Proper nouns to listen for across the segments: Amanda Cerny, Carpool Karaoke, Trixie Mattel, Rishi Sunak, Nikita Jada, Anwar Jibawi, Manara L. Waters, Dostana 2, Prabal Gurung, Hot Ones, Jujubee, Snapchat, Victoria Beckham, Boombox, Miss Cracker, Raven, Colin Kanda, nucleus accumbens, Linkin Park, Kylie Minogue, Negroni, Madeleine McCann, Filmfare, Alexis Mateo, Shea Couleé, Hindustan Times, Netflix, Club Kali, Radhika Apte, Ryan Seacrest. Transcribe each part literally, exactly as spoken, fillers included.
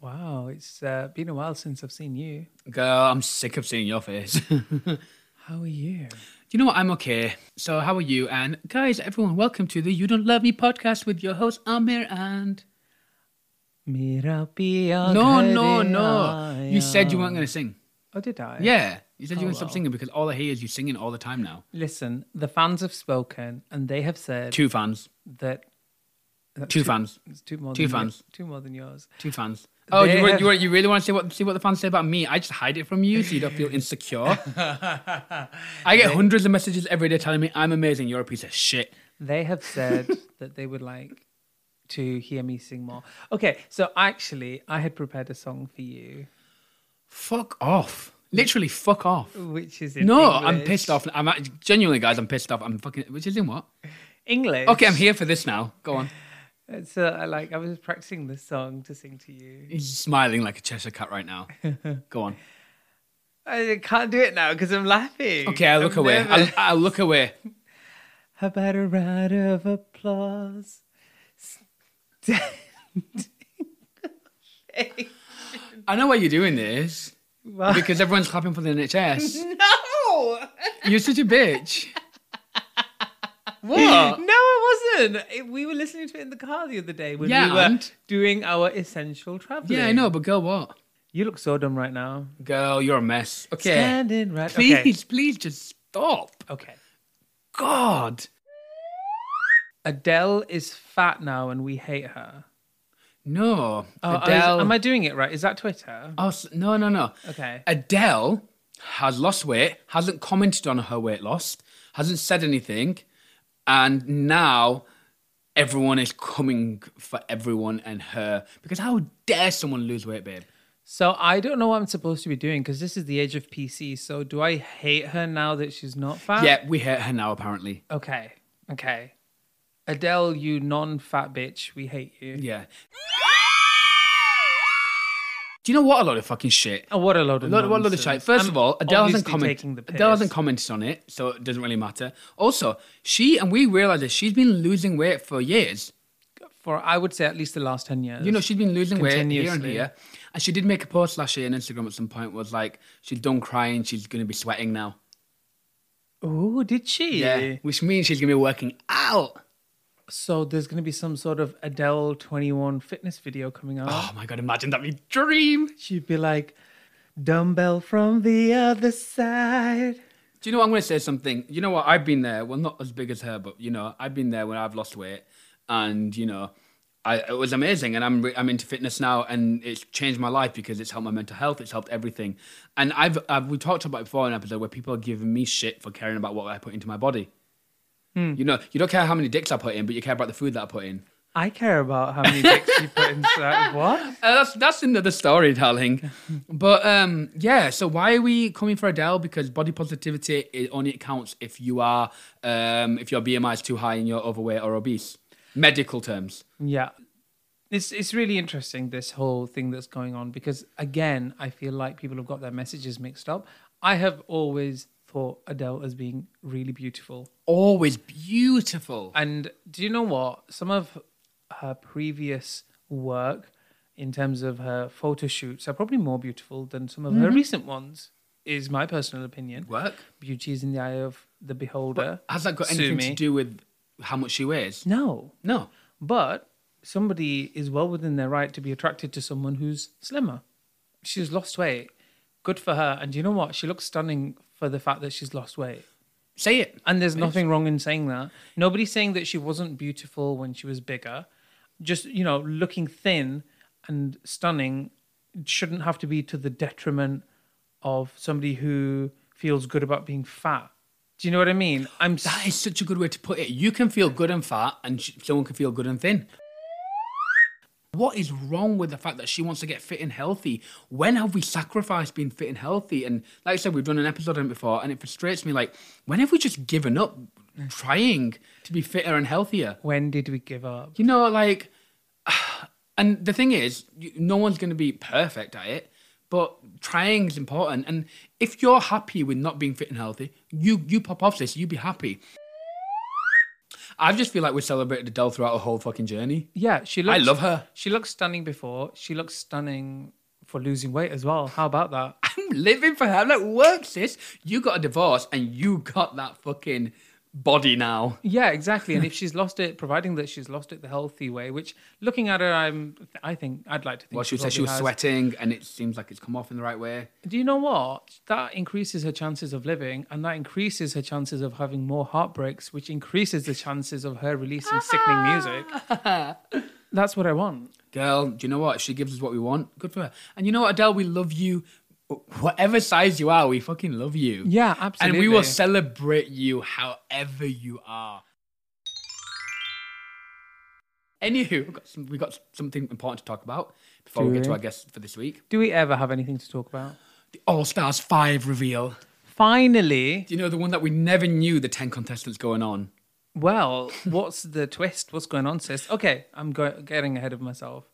Wow, it's uh, been a while since I've seen you. Girl, I'm sick of seeing your face. How are you? You know what? I'm okay. So how are you? And guys, everyone, welcome to the You Don't Love Me podcast with your host Amir and... Mira Pia. No, no, no. You said you weren't going to sing. Oh, did I? Yeah. You said oh, you were going to stop singing because all I hear is you singing all the time now. Listen, the fans have spoken and they have said... Two fans. That... that two, two fans. It's two more two than fans. Yours, two more than yours. Two fans. Oh, you, have... you, you really want to see what see what the fans say about me? I just hide it from you so you don't feel insecure. I get they... hundreds of messages every day telling me I'm amazing, you're a piece of shit. They have said that they would like to hear me sing more. Okay, so actually, I had prepared a song for you. Fuck off. Literally, fuck off. Which is in no, English. I'm pissed off. I'm genuinely, guys, I'm pissed off. I'm fucking. Which is in what? English. Okay, I'm here for this now. Go on. So I like. I was practicing this song to sing to you. He's smiling like a Cheshire cat right now. Go on. I can't do it now because I'm laughing. Okay, I'll look I'm away. I'll, I'll look away. How about a round of applause? I know why you're doing this. What? Because everyone's clapping for the N H S. No! You're such a bitch. What? No, I wasn't. We were listening to it in the car the other day when yeah, we were and... doing our essential travelling. Yeah, I know, but girl, what? You look so dumb right now. Girl, you're a mess. Okay. Standing right... Please, okay. please just stop. Okay. God. Adele is fat now and we hate her. No, oh, Adele. Am I doing it right? Is that Twitter? Oh, no, no, no. Okay. Adele has lost weight, hasn't commented on her weight loss, hasn't said anything, and now everyone is coming for everyone and her. Because how dare someone lose weight, babe? So I don't know what I'm supposed to be doing because this is the age of P C. So do I hate her now that she's not fat? Yeah, we hate her now, apparently. Okay, okay. Adele, you non-fat bitch, we hate you. Yeah. Do you know what a load of fucking shit? Oh, what a load of a load, what a load of shit. First I'm of all, Adele hasn't commented. Adele hasn't commented on it, so it doesn't really matter. Also, she and we realised that she's been losing weight for years. For I would say at least the last ten years. You know, she's been losing weight year on year, and she did make a post last year on Instagram at some point. Was like, she's done crying. She's going to be sweating now. Oh, did she? Yeah. Which means she's going to be working out. So there's going to be some sort of Adele twenty-one fitness video coming out. Oh my God, imagine that, my dream. She'd be like, dumbbell from the other side. Do you know what, I'm going to say something. You know what, I've been there. Well, not as big as her, but you know, I've been there when I've lost weight. And you know, I, it was amazing. And I'm re- I'm into fitness now and it's changed my life because it's helped my mental health. It's helped everything. And I've, I've we talked about it before in an episode where people are giving me shit for caring about what I put into my body. Hmm. You know, you don't care how many dicks I put in, but you care about the food that I put in. I care about how many dicks you put in. What? Uh, that's that's another story, darling. But um, yeah, so why are we coming for Adele? Because body positivity, it only counts if you are, um, if your B M I is too high and you're overweight or obese. Medical terms. Yeah. It's, it's really interesting, this whole thing that's going on, because again, I feel like people have got their messages mixed up. I have always... thought Adele as being really beautiful. Always beautiful. And do you know what? Some of her previous work in terms of her photo shoots are probably more beautiful than some of mm-hmm. her recent ones, is my personal opinion. Work? Beauty is in the eye of the beholder. But has that got anything Sue me. to do with how much she wears? No. No. But somebody is well within their right to be attracted to someone who's slimmer. She's lost weight. Good for her. And you know what? She looks stunning for the fact that she's lost weight. Say it. And there's nothing wrong in saying that. Nobody's saying that she wasn't beautiful when she was bigger. Just, you know, looking thin and stunning shouldn't have to be to the detriment of somebody who feels good about being fat. Do you know what I mean? I'm that is such a good way to put it. You can feel good and fat, and someone can feel good and thin. What is wrong with the fact that she wants to get fit and healthy? When have we sacrificed being fit and healthy? And like I said, we've done an episode on it before, and it frustrates me. Like, when have we just given up trying to be fitter and healthier? When did we give up? You know, like... And the thing is, no one's going to be perfect at it, but trying is important. And if you're happy with not being fit and healthy, you, you pop off this, you be happy. I just feel like we celebrated Adele throughout her whole fucking journey. Yeah, she looks... I love her. She looks stunning before. She looks stunning for losing weight as well. How about that? I'm living for her. I'm like, work, sis. You got a divorce and you got that fucking body now. Yeah, exactly. And if she's lost it, providing that she's lost it the healthy way, which looking at her, I'm, I think, I'd like to think... Well, she, she said she was has. sweating and it seems like it's come off in the right way. Do you know what? That increases her chances of living, and that increases her chances of having more heartbreaks, which increases the chances of her releasing sickening music. That's what I want. Girl, do you know what? If she gives us what we want, good for her. And you know what, Adele, we love you. Whatever size you are, we fucking love you. Yeah, absolutely. And we will celebrate you however you are. Anywho, we've got, some, we've got something important to talk about before we, we get to our guest for this week. Do we ever have anything to talk about? The All Stars five reveal. Finally. Do you know the one that we never knew the ten contestants going on? Well, what's the twist? What's going on, sis? Okay, I'm go- getting ahead of myself.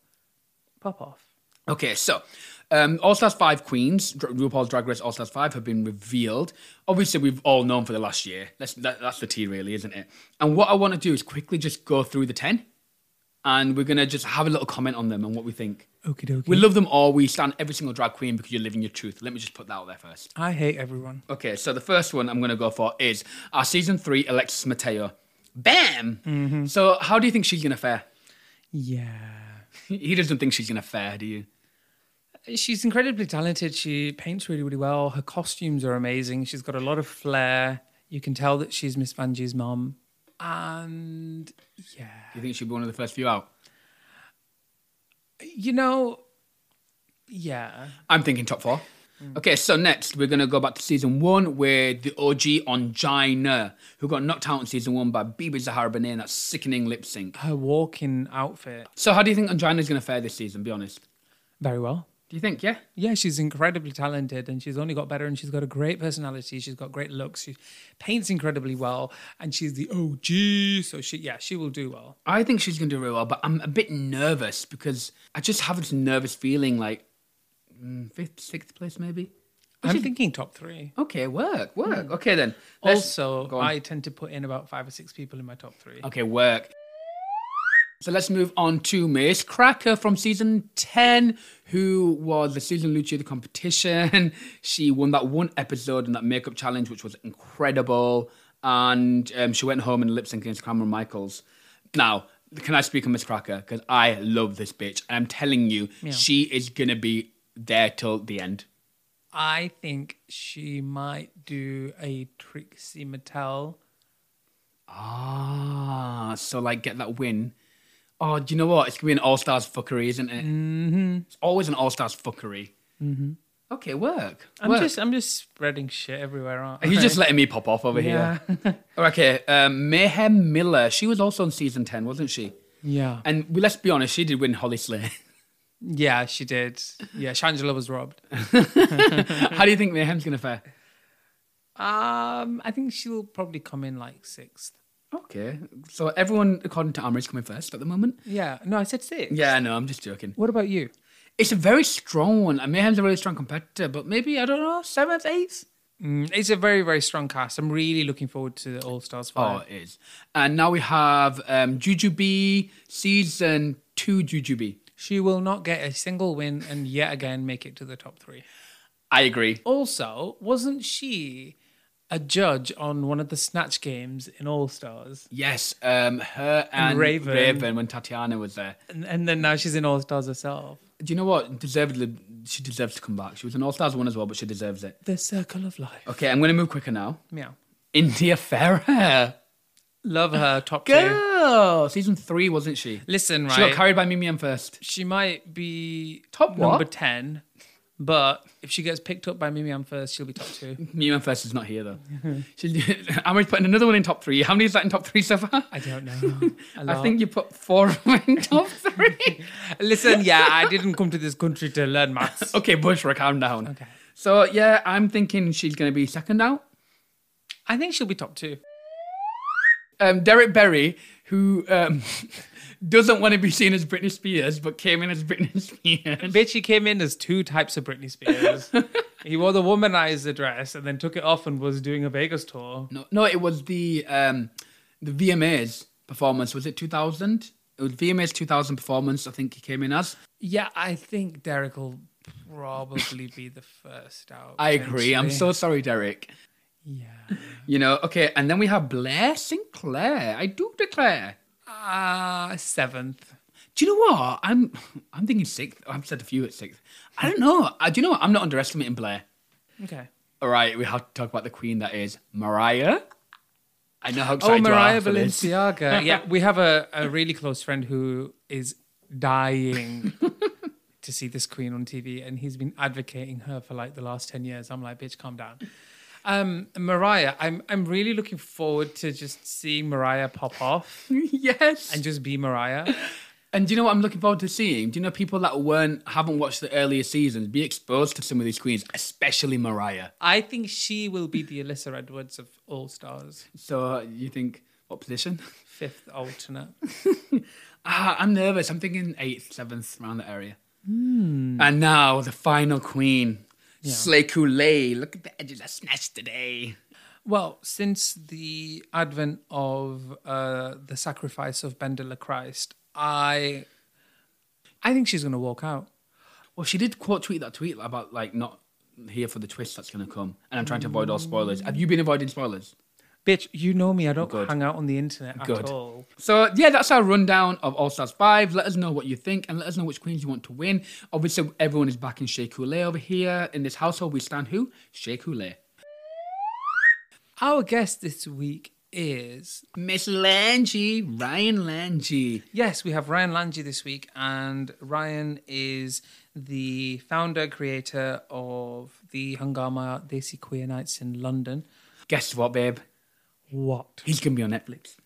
Pop off. Okay, so... Um, All Stars five queens, RuPaul's Drag Race All Stars five, have been revealed. Obviously, we've all known for the last year. That's, that, that's the tea, really, isn't it? And what I want to do is quickly just go through the ten, and we're going to just have a little comment on them and what we think. Okie dokie. We love them all. We stand every single drag queen because you're living your truth. Let me just put that out there first. I hate everyone. Okay, so the first one I'm going to go for is our season three, Alexis Mateo. Bam! Mm-hmm. So how do you think she's going to fare? Yeah. He doesn't think she's going to fare, do you? She's incredibly talented. She paints really, really well. Her costumes are amazing. She's got a lot of flair. You can tell that she's Miss Vanjie's mum. And, yeah. Do you think she'll be one of the first few out? You know, yeah. I'm thinking top four. Mm. Okay, so next, we're going to go back to season one with the O G Angina, who got knocked out in season one by Bebe Zahara Benet in that sickening lip sync. Her walking outfit. So how do you think Angina's going to fare this season, be honest? Very well. Do you think, yeah? Yeah, she's incredibly talented and she's only got better, and she's got a great personality. She's got great looks. She paints incredibly well and she's the O G. So, she, yeah, she will do well. I think she's going to do really well, but I'm a bit nervous because I just have this nervous feeling like mm, fifth, sixth place maybe. What I'm thinking th- top three. Okay, work, work. Mm. Okay, then. Let's also, I tend to put in about five or six people in my top three. Okay, work. So let's move on to Miss Cracker from season ten, who was the season Lucia of the competition. She won that one episode and that makeup challenge, which was incredible. And um, she went home and lip synced against Cameron Michaels. Now, can I speak on Miss Cracker? Because I love this bitch. And I'm telling you, yeah. She is going to be there till the end. I think she might do a Trixie Mattel. Ah, so like get that win. Oh, do you know what? It's going to be an All-Stars fuckery, isn't it? Mm-hmm. It's always an All-Stars fuckery. Mm-hmm. Okay, work. I'm work. just I'm just spreading shit everywhere, aren't I? You're just letting me pop off over yeah. here. Okay, um, Mayhem Miller. She was also on season ten, wasn't she? Yeah. And let's be honest, she did win Holly Slay. Yeah, she did. Yeah, Shangela was robbed. How do you think Mayhem's going to fare? Um, I think she'll probably come in like sixth. Okay, so everyone, according to Amir, is coming first at the moment. Yeah, no, I said six. Yeah, no, I'm just joking. What about you? It's a very strong one. Mayhem's a really strong competitor, but maybe, I don't know, seventh, eighth? Mm, it's a very, very strong cast. I'm really looking forward to the All Stars five. Oh, it is. And now we have um, Jujubee, season two Jujubee. She will not get a single win and yet again make it to the top three. I agree. Also, wasn't she... a judge on one of the Snatch games in All Stars. Yes, um, her and, and Raven. Raven when Tatiana was there. And, and then now she's in All Stars herself. Do you know what? Deservedly, she deserves to come back. She was in All Stars one as well, but she deserves it. The circle of life. Okay, I'm going to move quicker now. Yeah. India Ferrer. Love her, top Girl. two. Girl! Season three, wasn't she? Listen, right. She got carried by Mimi Imfurst. She might be top number what? ten, but if she gets picked up by Mimi Imfurst, she'll be top two. Mimi Imfurst is not here, though. I'm already putting another one in top three. How many is that in top three so far? I don't know. I think you put four of them in top three. Listen, yeah, I didn't come to this country to learn maths. Okay, Bushra, calm down. Okay. So, yeah, I'm thinking she's going to be second out. I think she'll be top two. Um, Derek Berry, who um, doesn't want to be seen as Britney Spears, but came in as Britney Spears. Bitch, he came in as two types of Britney Spears. He wore the womanizer dress and then took it off and was doing a Vegas tour. No, no, it was the um, the V M As performance. Was it two thousand? It was V M As two thousand performance, I think he came in as. Yeah, I think Derek will probably be the first out. I agree. I'm so sorry, Derek. Yeah. You know, okay, and then we have Blair Sinclair. I do declare. Ah, uh, seventh. Do you know what? I'm I'm thinking sixth. I've said a few at sixth. I don't know. I, do you know what? I'm not underestimating Blair. Okay. All right, we have to talk about the queen that is Mariah. I know how excited you are. Oh, Mariah Balenciaga. Yeah, we have a, a really close friend who is dying to see this queen on T V, and he's been advocating her for like the last ten years. I'm like, bitch, calm down. Um, Mariah, I'm I'm really looking forward to just seeing Mariah pop off. Yes. And just be Mariah. And do you know what I'm looking forward to seeing? Do you know people that weren't haven't watched the earlier seasons be exposed to some of these queens, especially Mariah? I think she will be the Alyssa Edwards of All Stars. So uh, you think what position? Fifth alternate. ah, I'm nervous. I'm thinking eighth, seventh, around that area. Mm. And now the final queen. Yeah. Shea Couleé, look at the edges I snatched today. Well, since the advent of uh, the sacrifice of Ben de la Christ, I I think she's going to walk out. Well, she did quote tweet that tweet about like not here for the twist that's going to come. And I'm trying to avoid all spoilers. Have you been avoiding spoilers? Bitch, you know me. I don't Good. hang out on the internet Good. at all. So, yeah, that's our rundown of All Stars five. Let us know what you think and let us know which queens you want to win. Obviously, everyone is backing Shea Couleé over here. In this household, we stand who? Shea Couleé. Our guest this week is... Miss Langey, Ryan Langey. Yes, we have Ryan Langey this week. And Ryan is the founder, creator of the Hungama Desi Queer Nights in London. Guess what, babe? What? He's going to be on Netflix.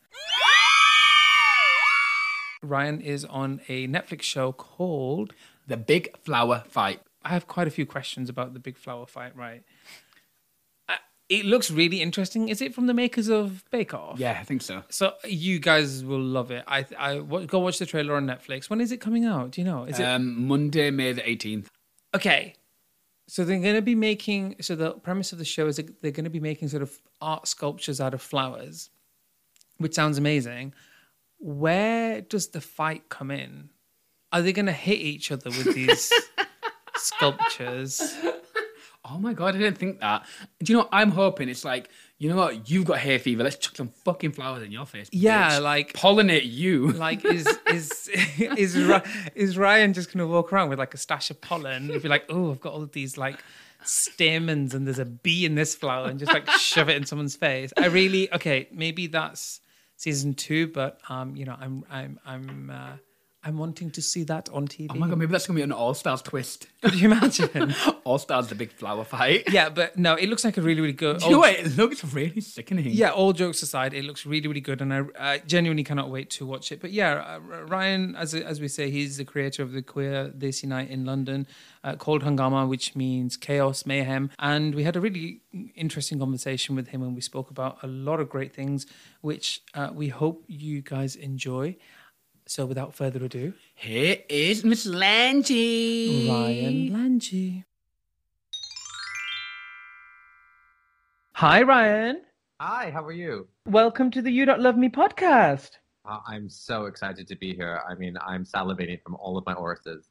Ryan is on a Netflix show called The Big Flower Fight. I have quite a few questions about The Big Flower Fight, right? Uh, it looks really interesting. Is it from the makers of Bake Off? Yeah, I think so. So you guys will love it. I, I Go watch the trailer on Netflix. When is it coming out? Do you know? Is um, it Monday, May the eighteenth. Okay. So they're going to be making, so the premise of the show is that they're going to be making sort of art sculptures out of flowers, which sounds amazing. Where does the fight come in? Are they going to hit each other with these sculptures? Oh my God, I didn't think that. Do you know, I'm hoping it's like, you know what, you've got hay fever, let's chuck some fucking flowers in your face. Yeah, bitch. Like... pollinate you. Like, is is is, is, is Ryan just going to walk around with like a stash of pollen and be like, oh, I've got all these like stamens and there's a bee in this flower and just like shove it in someone's face? I really... Okay, maybe that's season two, but, um, you know, I'm... I'm, I'm uh, I'm wanting to see that on T V. Oh my God, maybe that's going to be an All-Stars twist. Could you imagine? All-Stars, The Big Flower Fight. Yeah, but no, it looks like a really, really good... Do you know what? It looks really sickening. Yeah, all jokes aside, it looks really, really good. And I, I genuinely cannot wait to watch it. But yeah, uh, Ryan, as as we say, he's the creator of the Queer Desi Night in London uh, called Hungama, which means chaos, mayhem. And we had a really interesting conversation with him and we spoke about a lot of great things, which uh, we hope you guys enjoy. So without further ado, here is Miss Langey. Ryan Langey. Hi, Ryan. Hi, how are you? Welcome to the You Don't Love Me podcast. Uh, I'm so excited to be here. I mean, I'm salivating from all of my orifices.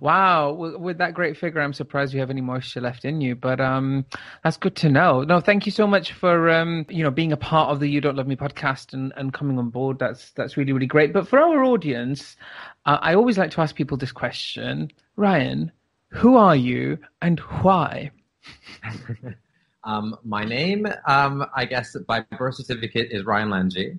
Wow. With, with that great figure, I'm surprised you have any moisture left in you, but um, that's good to know. No, thank you so much for, um, you know, being a part of the You Don't Love Me podcast and, and coming on board. That's, that's really, really great. But for our audience, uh, I always like to ask people this question. Ryan, who are you and why? Um, my name, um, I guess, by birth certificate is Ryan Langey.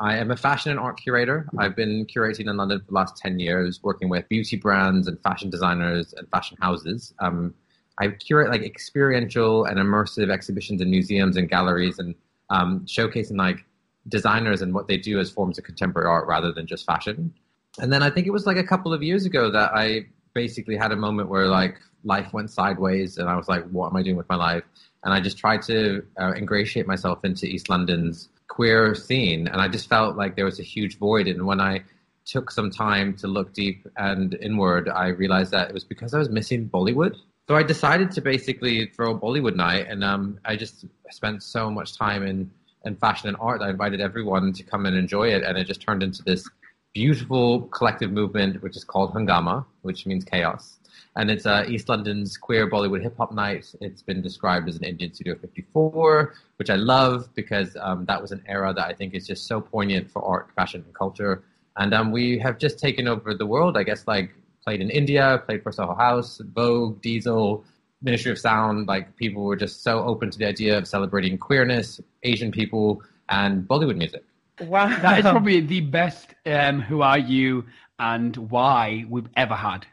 I am a fashion and art curator. I've been curating in London for the last ten years, working with beauty brands and fashion designers and fashion houses. Um, I curate like experiential and immersive exhibitions in museums and galleries and um, showcasing like designers and what they do as forms of contemporary art rather than just fashion. And then I think it was like a couple of years ago that I basically had a moment where like life went sideways and I was like, what am I doing with my life? And I just tried to uh, ingratiate myself into East London's queer scene. And I just felt like there was a huge void. And when I took some time to look deep and inward, I realized that it was because I was missing Bollywood. So I decided to basically throw a Bollywood night. And um, I just spent so much time in, in fashion and art. I invited everyone to come and enjoy it. And it just turned into this beautiful collective movement, which is called Hungama, which means chaos. And it's uh, East London's queer Bollywood hip-hop night. It's been described as an Indian Studio fifty-four, which I love because um, that was an era that I think is just so poignant for art, fashion, and culture. And um, we have just taken over the world, I guess, like played in India, played for Soho House, Vogue, Diesel, Ministry of Sound. Like people were just so open to the idea of celebrating queerness, Asian people, and Bollywood music. Wow. That is probably the best um, Who Are You and Why we've ever had.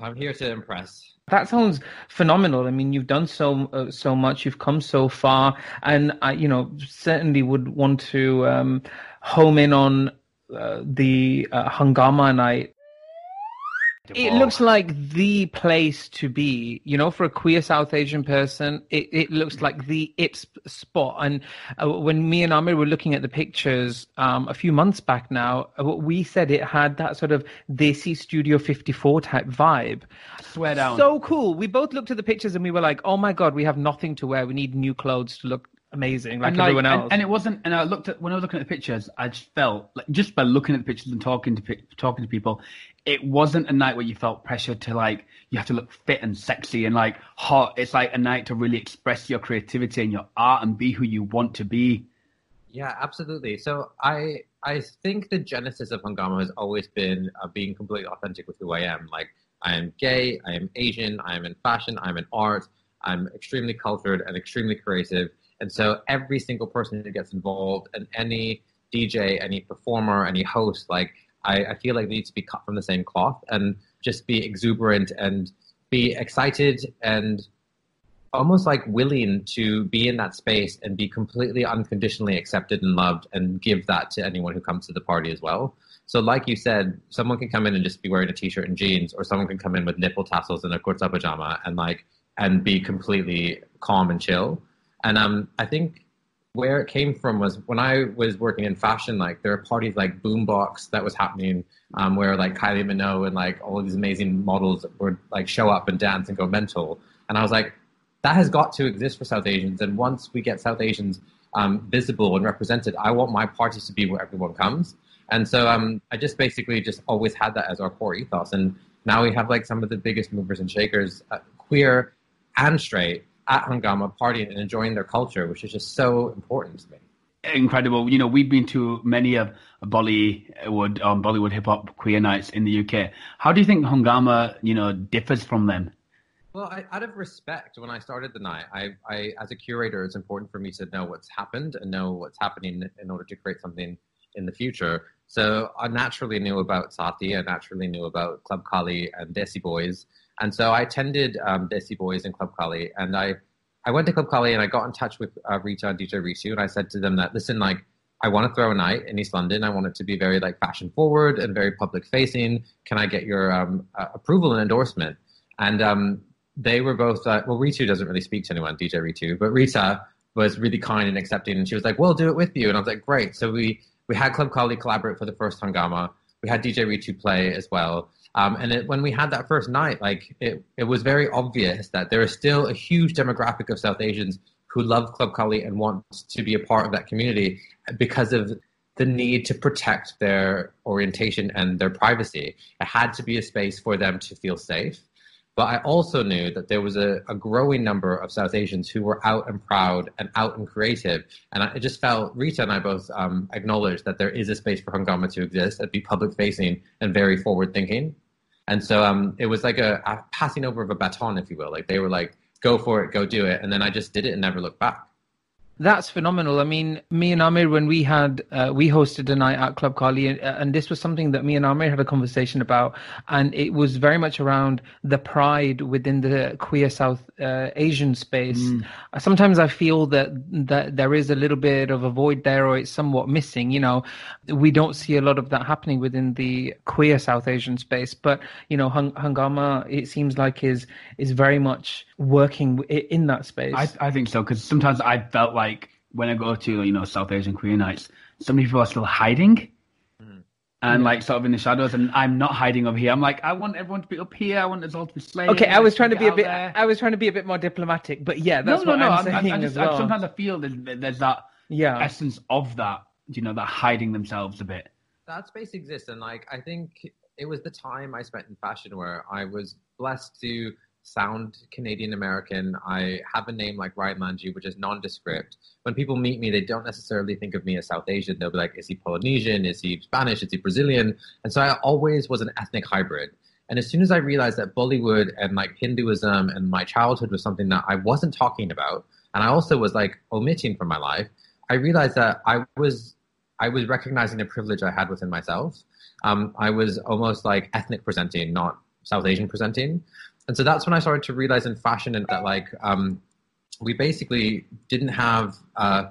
I'm here to impress. That sounds phenomenal. I mean, you've done so uh, so much. You've come so far, and I, you know, certainly would want to um, home in on uh, the uh, Hungama night. It looks like the place to be, you know, for a queer South Asian person. It, it looks like the it spot. And uh, when me and Amir were looking at the pictures um, a few months back now, we said it had that sort of Desi Studio fifty-four type vibe. Swear down. So cool. We both looked at the pictures and we were like, oh my God, we have nothing to wear. We need new clothes to look amazing like, like everyone else. And, and it wasn't, and I looked at, when I was looking at the pictures, I just felt, like, just by looking at the pictures and talking to talking to people, it wasn't a night where you felt pressure to like, you have to look fit and sexy and like hot. It's like a night to really express your creativity and your art and be who you want to be. Yeah, absolutely. So I I think the genesis of Hungama has always been uh, being completely authentic with who I am. Like, I am gay, I am Asian, I am in fashion, I am in art, I'm extremely cultured and extremely creative. And so every single person who gets involved, and any D J, any performer, any host, like I, I feel like they need to be cut from the same cloth and just be exuberant and be excited and almost like willing to be in that space and be completely unconditionally accepted and loved, and give that to anyone who comes to the party as well. So like you said, someone can come in and just be wearing a T-shirt and jeans, or someone can come in with nipple tassels and a kurta pajama and like and be completely calm and chill. And um, I think where it came from was when I was working in fashion, like there were parties like Boombox that was happening um, where like Kylie Minogue and like all these amazing models would like show up and dance and go mental. And I was like, that has got to exist for South Asians. And once we get South Asians um, visible and represented, I want my parties to be where everyone comes. And so um, I just basically just always had that as our core ethos. And now we have like some of the biggest movers and shakers, uh, queer and straight, at Hungama, partying and enjoying their culture, which is just so important to me. Incredible. You know, we've been to many of Bollywood um, Bollywood hip-hop queer nights in the U K. How do you think Hungama, you know, differs from them? Well, I, out of respect, when I started the night, I, I, as a curator, it's important for me to know what's happened and know what's happening in order to create something in the future. So I naturally knew about Sati, I naturally knew about Club Kali and Desi Boys. And so I attended um, Desi Boys and Club Kali, and I, I went to Club Kali and I got in touch with uh, Rita and D J Ritu, and I said to them that, listen, like, I want to throw a night in East London. I want it to be very, like, fashion-forward and very public-facing. Can I get your um, uh, approval and endorsement? And um, they were both, uh, well, Ritu doesn't really speak to anyone, D J Ritu, but Rita was really kind and accepting, and she was like, well, do it with you. And I was like, great. So we, we had Club Kali collaborate for the first Hungama. We had D J Ritu play as well. Um, and it, when we had that first night, like it, it was very obvious that there is still a huge demographic of South Asians who love Club Kali and want to be a part of that community because of the need to protect their orientation and their privacy. It had to be a space for them to feel safe. But I also knew that there was a, a growing number of South Asians who were out and proud and out and creative. And I, it just felt, Rita and I both um, acknowledged that there is a space for Hungama to exist and be public-facing and very forward-thinking. And so um, it was like a, a passing over of a baton, if you will. Like they were like, go for it, go do it. And then I just did it and never looked back. That's phenomenal. I mean, me and Amir, when we had, uh, we hosted a night at Club Kali, and, and this was something that me and Amir had a conversation about, and it was very much around the pride within the queer South uh, Asian space. Mm. Sometimes I feel that, that there is a little bit of a void there, or it's somewhat missing, you know. We don't see a lot of that happening within the queer South Asian space, but, you know, Hung- Hungama, it seems like, is is very much working in that space. I, I think so, because sometimes I felt like, Like when I go to, you know, South Asian queer nights, so many people are still hiding mm. and yeah. like sort of in the shadows, and I'm not hiding over here. I'm like, I want everyone to be up here. I want us all to be slaying. Okay, I was trying to be a bit, there. I was trying to be a bit more diplomatic, but yeah, that's no, no, what no, I'm, I'm saying I, I just, as well. I, sometimes I feel there's, there's that yeah. essence of that, you know, that hiding themselves a bit. That space exists, and like I think it was the time I spent in fashion where I was blessed to sound Canadian-American. I have a name like Ryan Langey, which is nondescript. When people meet me, they don't necessarily think of me as South Asian. They'll be like, is he Polynesian? Is he Spanish? Is he Brazilian? And so I always was an ethnic hybrid. And as soon as I realized that Bollywood and like Hinduism and my childhood was something that I wasn't talking about, and I also was like omitting from my life, I realized that I was I was recognizing a privilege I had within myself. Um, I was almost like ethnic presenting, not South Asian presenting. And so that's when I started to realize in fashion and that like um, we basically didn't have uh,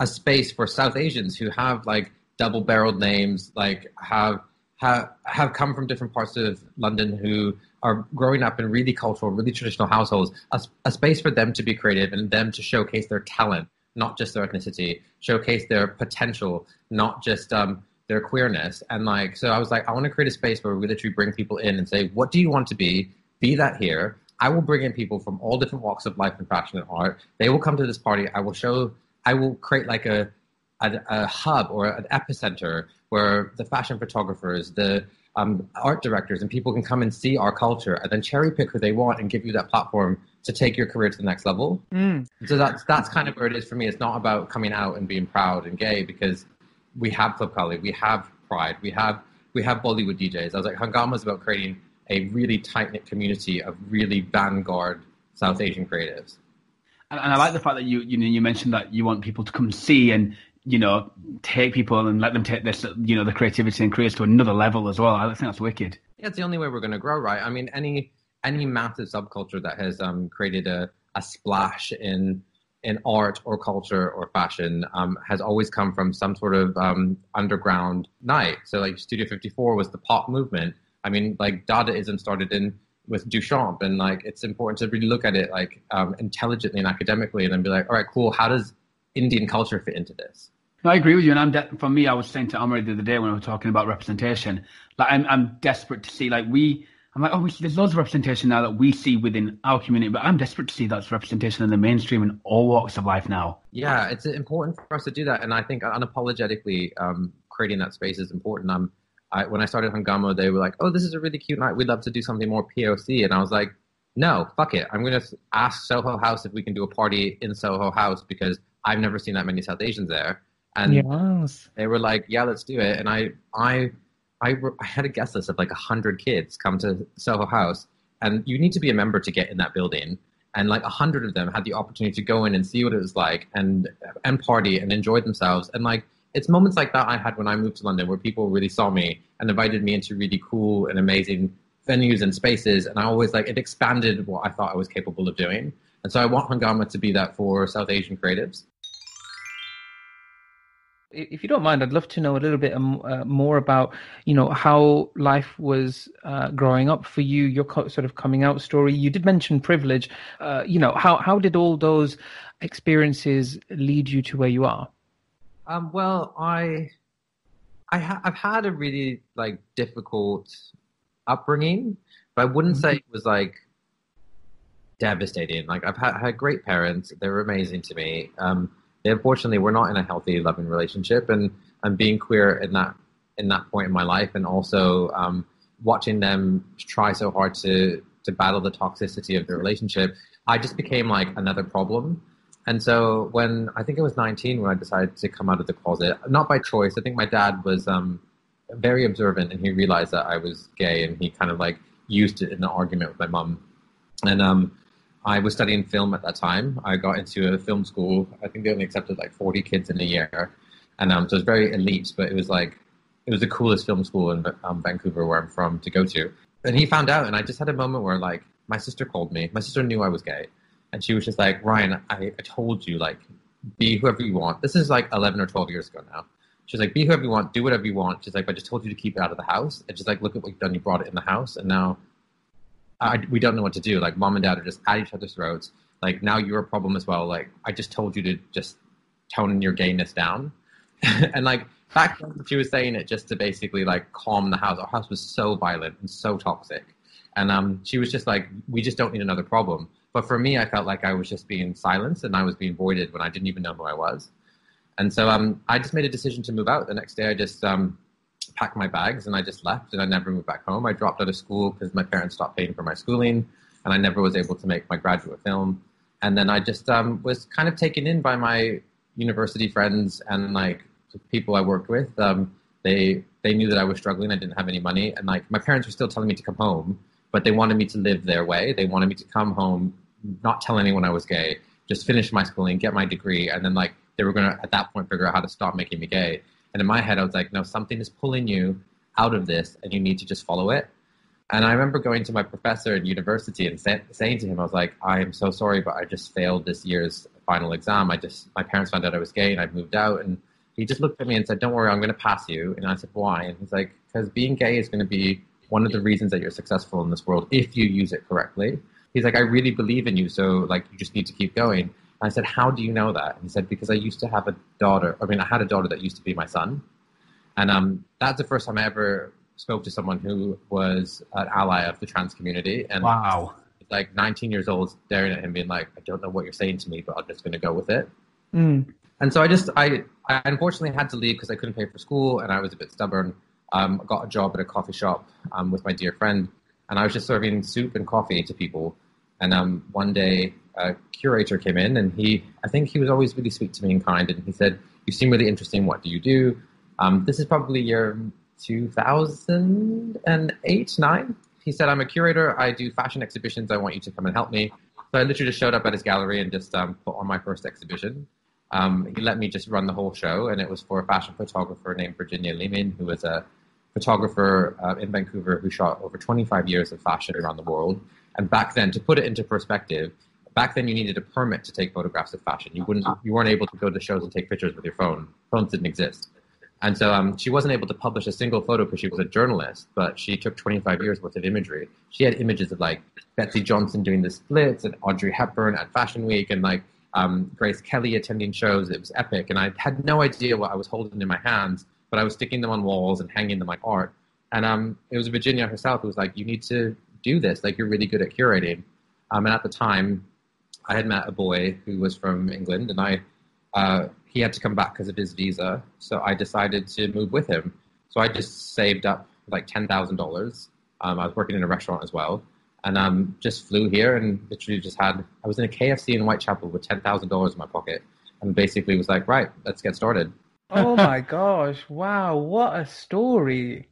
a space for South Asians who have like double-barreled names, like have, have have come from different parts of London, who are growing up in really cultural, really traditional households, a, a space for them to be creative and them to showcase their talent, not just their ethnicity, showcase their potential, not just um, their queerness. And like, so I was like, I want to create a space where we literally bring people in and say, what do you want to be? Be that here. I will bring in people from all different walks of life and fashion and art. They will come to this party. I will show, I will create like a, a, a hub or an epicenter where the fashion photographers, the um, art directors, and people can come and see our culture and then cherry pick who they want and give you that platform to take your career to the next level. Mm. So that's, that's kind of where it is for me. It's not about coming out and being proud and gay, because we have Club Kali, we have Pride, we have, we have Bollywood D Js. I was like, Hungama is about creating a really tight-knit community of really vanguard South Asian creatives. And, and I like the fact that you you know you mentioned that you want people to come see and, you know, take people and let them take this, you know, the creativity and careers to another level as well. I think that's wicked. Yeah, it's the only way we're going to grow, right? I mean, any any massive subculture that has um, created a, a splash in in art or culture or fashion um, has always come from some sort of um, underground night. So like Studio fifty-four was the pop movement. I mean, like, Dadaism started in with Duchamp, and, like, it's important to really look at it, like, um, intelligently and academically, and then be like, all right, cool, how does Indian culture fit into this? No, I agree with you, and I'm de- for me, I was saying to Amir the other day when we were talking about representation, like, I'm, I'm desperate to see, like, we, I'm like, oh, we see, there's loads of representation now that we see within our community, but I'm desperate to see that's representation in the mainstream in all walks of life now. Yeah, it's important for us to do that, and I think unapologetically um, creating that space is important. I'm I, when I started Hungama, they were like, oh, this is a really cute night. We'd love to do something more P O C. And I was like, no, fuck it. I'm going to ask Soho House if we can do a party in Soho House, because I've never seen that many South Asians there. And yes. They were like, yeah, let's do it. And I I, I, I had a guest list of like one hundred kids come to Soho House. And you need to be a member to get in that building. And like one hundred of them had the opportunity to go in and see what it was like and and party and enjoy themselves. And like, it's moments like that I had when I moved to London, where people really saw me and invited me into really cool and amazing venues and spaces. And I always like, it expanded what I thought I was capable of doing. And so I want Hungama to be that for South Asian creatives. If you don't mind, I'd love to know a little bit uh, more about, you know, how life was uh, growing up for you, your co- sort of coming out story. You did mention privilege. Uh, you know, how, how did all those experiences lead you to where you are? Um, well, I, I ha- I've had a really like difficult upbringing, but I wouldn't say it was like devastating. Like I've had, had great parents; they were amazing to me. Um, they unfortunately were not in a healthy, loving relationship, and and being queer in that in that point in my life, and also um, watching them try so hard to to battle the toxicity of their relationship, I just became like another problem. And so when I think it was nineteen when I decided to come out of the closet, not by choice. I think my dad was um, very observant, and he realized that I was gay, and he kind of like used it in an argument with my mum. And um, I was studying film at that time. I got into a film school. I think they only accepted like forty kids in a year. And um, so it was very elite, but it was like, it was the coolest film school in um, Vancouver, where I'm from, to go to. And he found out, and I just had a moment where like, my sister called me. My sister knew I was gay. And she was just like, Ryan, I, I told you, like, be whoever you want. This is like eleven or twelve years ago now. She's like, be whoever you want, do whatever you want. She's like, I just told you to keep it out of the house. And she's like, look at what you've done. You brought it in the house. And now I, we don't know what to do. Like, mom and dad are just at each other's throats. Like, now you're a problem as well. Like, I just told you to just tone your gayness down. And like, back then she was saying it just to basically like calm the house. Our house was so violent and so toxic. And um, she was just like, we just don't need another problem. But for me, I felt like I was just being silenced and I was being voided when I didn't even know who I was. And so um, I just made a decision to move out. The next day, I just um, packed my bags and I just left, and I never moved back home. I dropped out of school because my parents stopped paying for my schooling, and I never was able to make my graduate film. And then I just um, was kind of taken in by my university friends and like people I worked with. Um, they they knew that I was struggling. I didn't have any money. And like my parents were still telling me to come home, but they wanted me to live their way. They wanted me to come home, not tell anyone I was gay, just finish my schooling, get my degree. And then like, they were going to, at that point, figure out how to stop making me gay. And in my head, I was like, no, something is pulling you out of this and you need to just follow it. And I remember going to my professor at university and say, saying to him, I was like, I am so sorry, but I just failed this year's final exam. I just, my parents found out I was gay and I moved out. And he just looked at me and said, don't worry, I'm going to pass you. And I said, why? And he's like, because being gay is going to be one of the reasons that you're successful in this world if you use it correctly. He's like, I really believe in you, so like you just need to keep going. And I said, how do you know that? And he said, because I used to have a daughter. I mean, I had a daughter that used to be my son. And um, that's the first time I ever spoke to someone who was an ally of the trans community. And wow. It's like nineteen years old, staring at him, being like, I don't know what you're saying to me, but I'm just going to go with it. Mm. And so I just, I, I unfortunately had to leave because I couldn't pay for school and I was a bit stubborn. Um, I got a job at a coffee shop um, with my dear friend, and I was just serving soup and coffee to people. And um, one day a curator came in, and he, I think he was always really sweet to me and kind. And he said, you seem really interesting. What do you do? Um, this is probably year two thousand eight, nine. He said, I'm a curator. I do fashion exhibitions. I want you to come and help me. So I literally just showed up at his gallery and just um, put on my first exhibition. Um, he let me just run the whole show. And it was for a fashion photographer named Virginia Lehman, who was a photographer uh, in Vancouver who shot over twenty-five years of fashion around the world. And back then, to put it into perspective, back then you needed a permit to take photographs of fashion. You wouldn't, you weren't able to go to shows and take pictures with your phone. Phones didn't exist. And so um, she wasn't able to publish a single photo because she was a journalist, but she took twenty-five years worth of imagery. She had images of like Betsy Johnson doing the splits and Audrey Hepburn at Fashion Week and like um, Grace Kelly attending shows. It was epic. And I had no idea what I was holding in my hands, but I was sticking them on walls and hanging them like art. And um, it was Virginia herself who was like, you need to do this, like you're really good at curating. Um, and at the time, I had met a boy who was from England, and I uh, he had to come back because of his visa. So I decided to move with him. So I just saved up like ten thousand dollars. Um, I was working in a restaurant as well, and um, just flew here and literally just had, I was in a K F C in Whitechapel with ten thousand dollars in my pocket, and basically was like, right, let's get started. Oh my gosh, wow, what a story.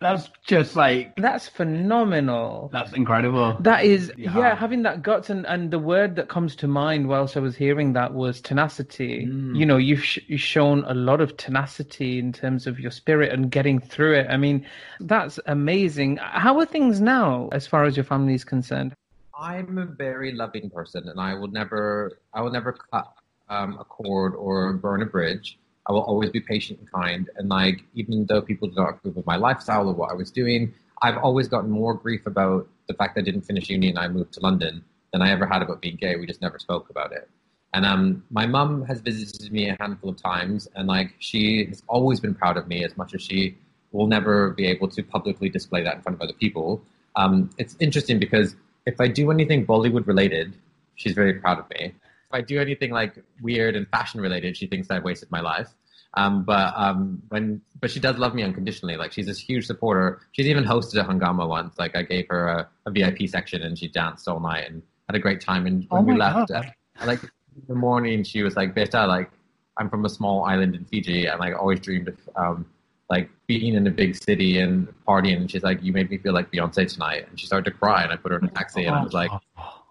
That's just like... That's phenomenal. That's incredible. That is, yeah, yeah having that guts, and, and the word that comes to mind whilst I was hearing that was tenacity. Mm. You know, you've, sh- you've shown a lot of tenacity in terms of your spirit and getting through it. I mean, that's amazing. How are things now as far as your family is concerned? I'm a very loving person, and I will never, I will never cut um, a cord or burn a bridge. I will always be patient and kind. And like, even though people did not approve of my lifestyle or what I was doing, I've always gotten more grief about the fact that I didn't finish uni and I moved to London than I ever had about being gay. We just never spoke about it. And um, my mum has visited me a handful of times, and like, she has always been proud of me, as much as she will never be able to publicly display that in front of other people. Um, it's interesting because if I do anything Bollywood related, she's very proud of me. If I do anything like weird and fashion related, she thinks I've wasted my life. Um, but um, when but she does love me unconditionally. Like, she's a huge supporter. She's even hosted a Hungama once. Like, I gave her a, a V I P section and she danced all night and had a great time. And when oh we left, uh, like in the morning, she was like, "Beta, like I'm from a small island in Fiji, and like I always dreamed of um, like being in a big city and partying." And she's like, "You made me feel like Beyonce tonight." And she started to cry, and I put her in a taxi, oh, and I was like,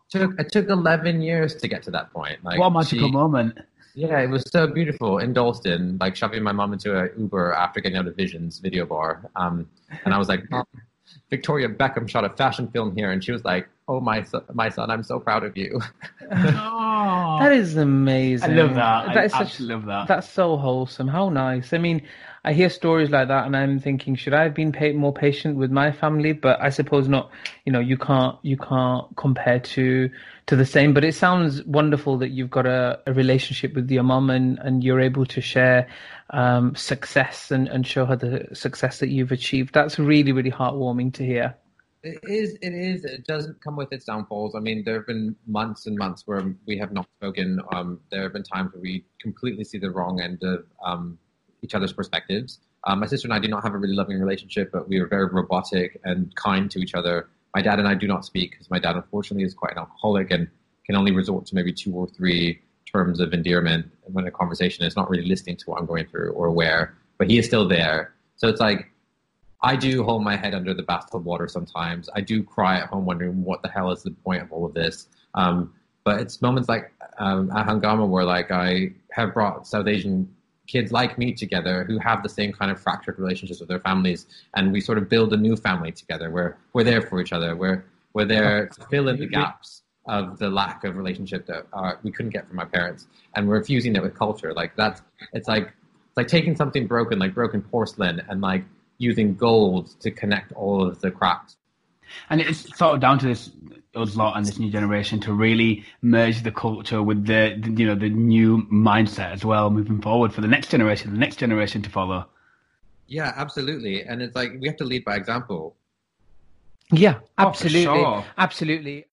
"Took it took eleven years to get to that point." Like, what a magical she, moment. Yeah, it was so beautiful in Dalston, like shoving my mom into an Uber after getting out of Vision's video bar. Um, and I was like, "Mom, Victoria Beckham shot a fashion film here." And she was like, "Oh, my, so- my son, I'm so proud of you." Oh, that is amazing. I love that. that I such, absolutely love that. That's so wholesome. How nice. I mean, I hear stories like that and I'm thinking, should I have been more patient with my family? But I suppose not. You know, you can't you can't compare to to the same. But it sounds wonderful that you've got a, a relationship with your mum and, and you're able to share um, success and, and show her the success that you've achieved. That's really, really heartwarming to hear. It is. It is. It doesn't come with its downfalls. I mean, there have been months and months where we have not spoken. Um, there have been times where we completely see the wrong end of um, each other's perspectives. Um, my sister and I do not have a really loving relationship, but we are very robotic and kind to each other. My dad and I do not speak because my dad, unfortunately, is quite an alcoholic and can only resort to maybe two or three terms of endearment when a conversation is not really listening to what I'm going through or aware, but he is still there. So it's like, I do hold my head under the bathtub water sometimes. I do cry at home wondering what the hell is the point of all of this. Um, but it's moments like um, at Hungama where like I have brought South Asian kids like me together who have the same kind of fractured relationships with their families. And we sort of build a new family together where we're there for each other. We're, we're there to fill in the gaps of the lack of relationship that uh, we couldn't get from our parents. And we're infusing it with culture. Like that's, it's like, it's like taking something broken, like broken porcelain, and like, using gold to connect all of the cracks. And it's sort of down to this us lot and this new generation to really merge the culture with the, the, you know, the new mindset as well, moving forward for the next generation, the next generation to follow. Yeah, absolutely. And it's like, we have to lead by example. Yeah, absolutely. Oh, for sure. Absolutely.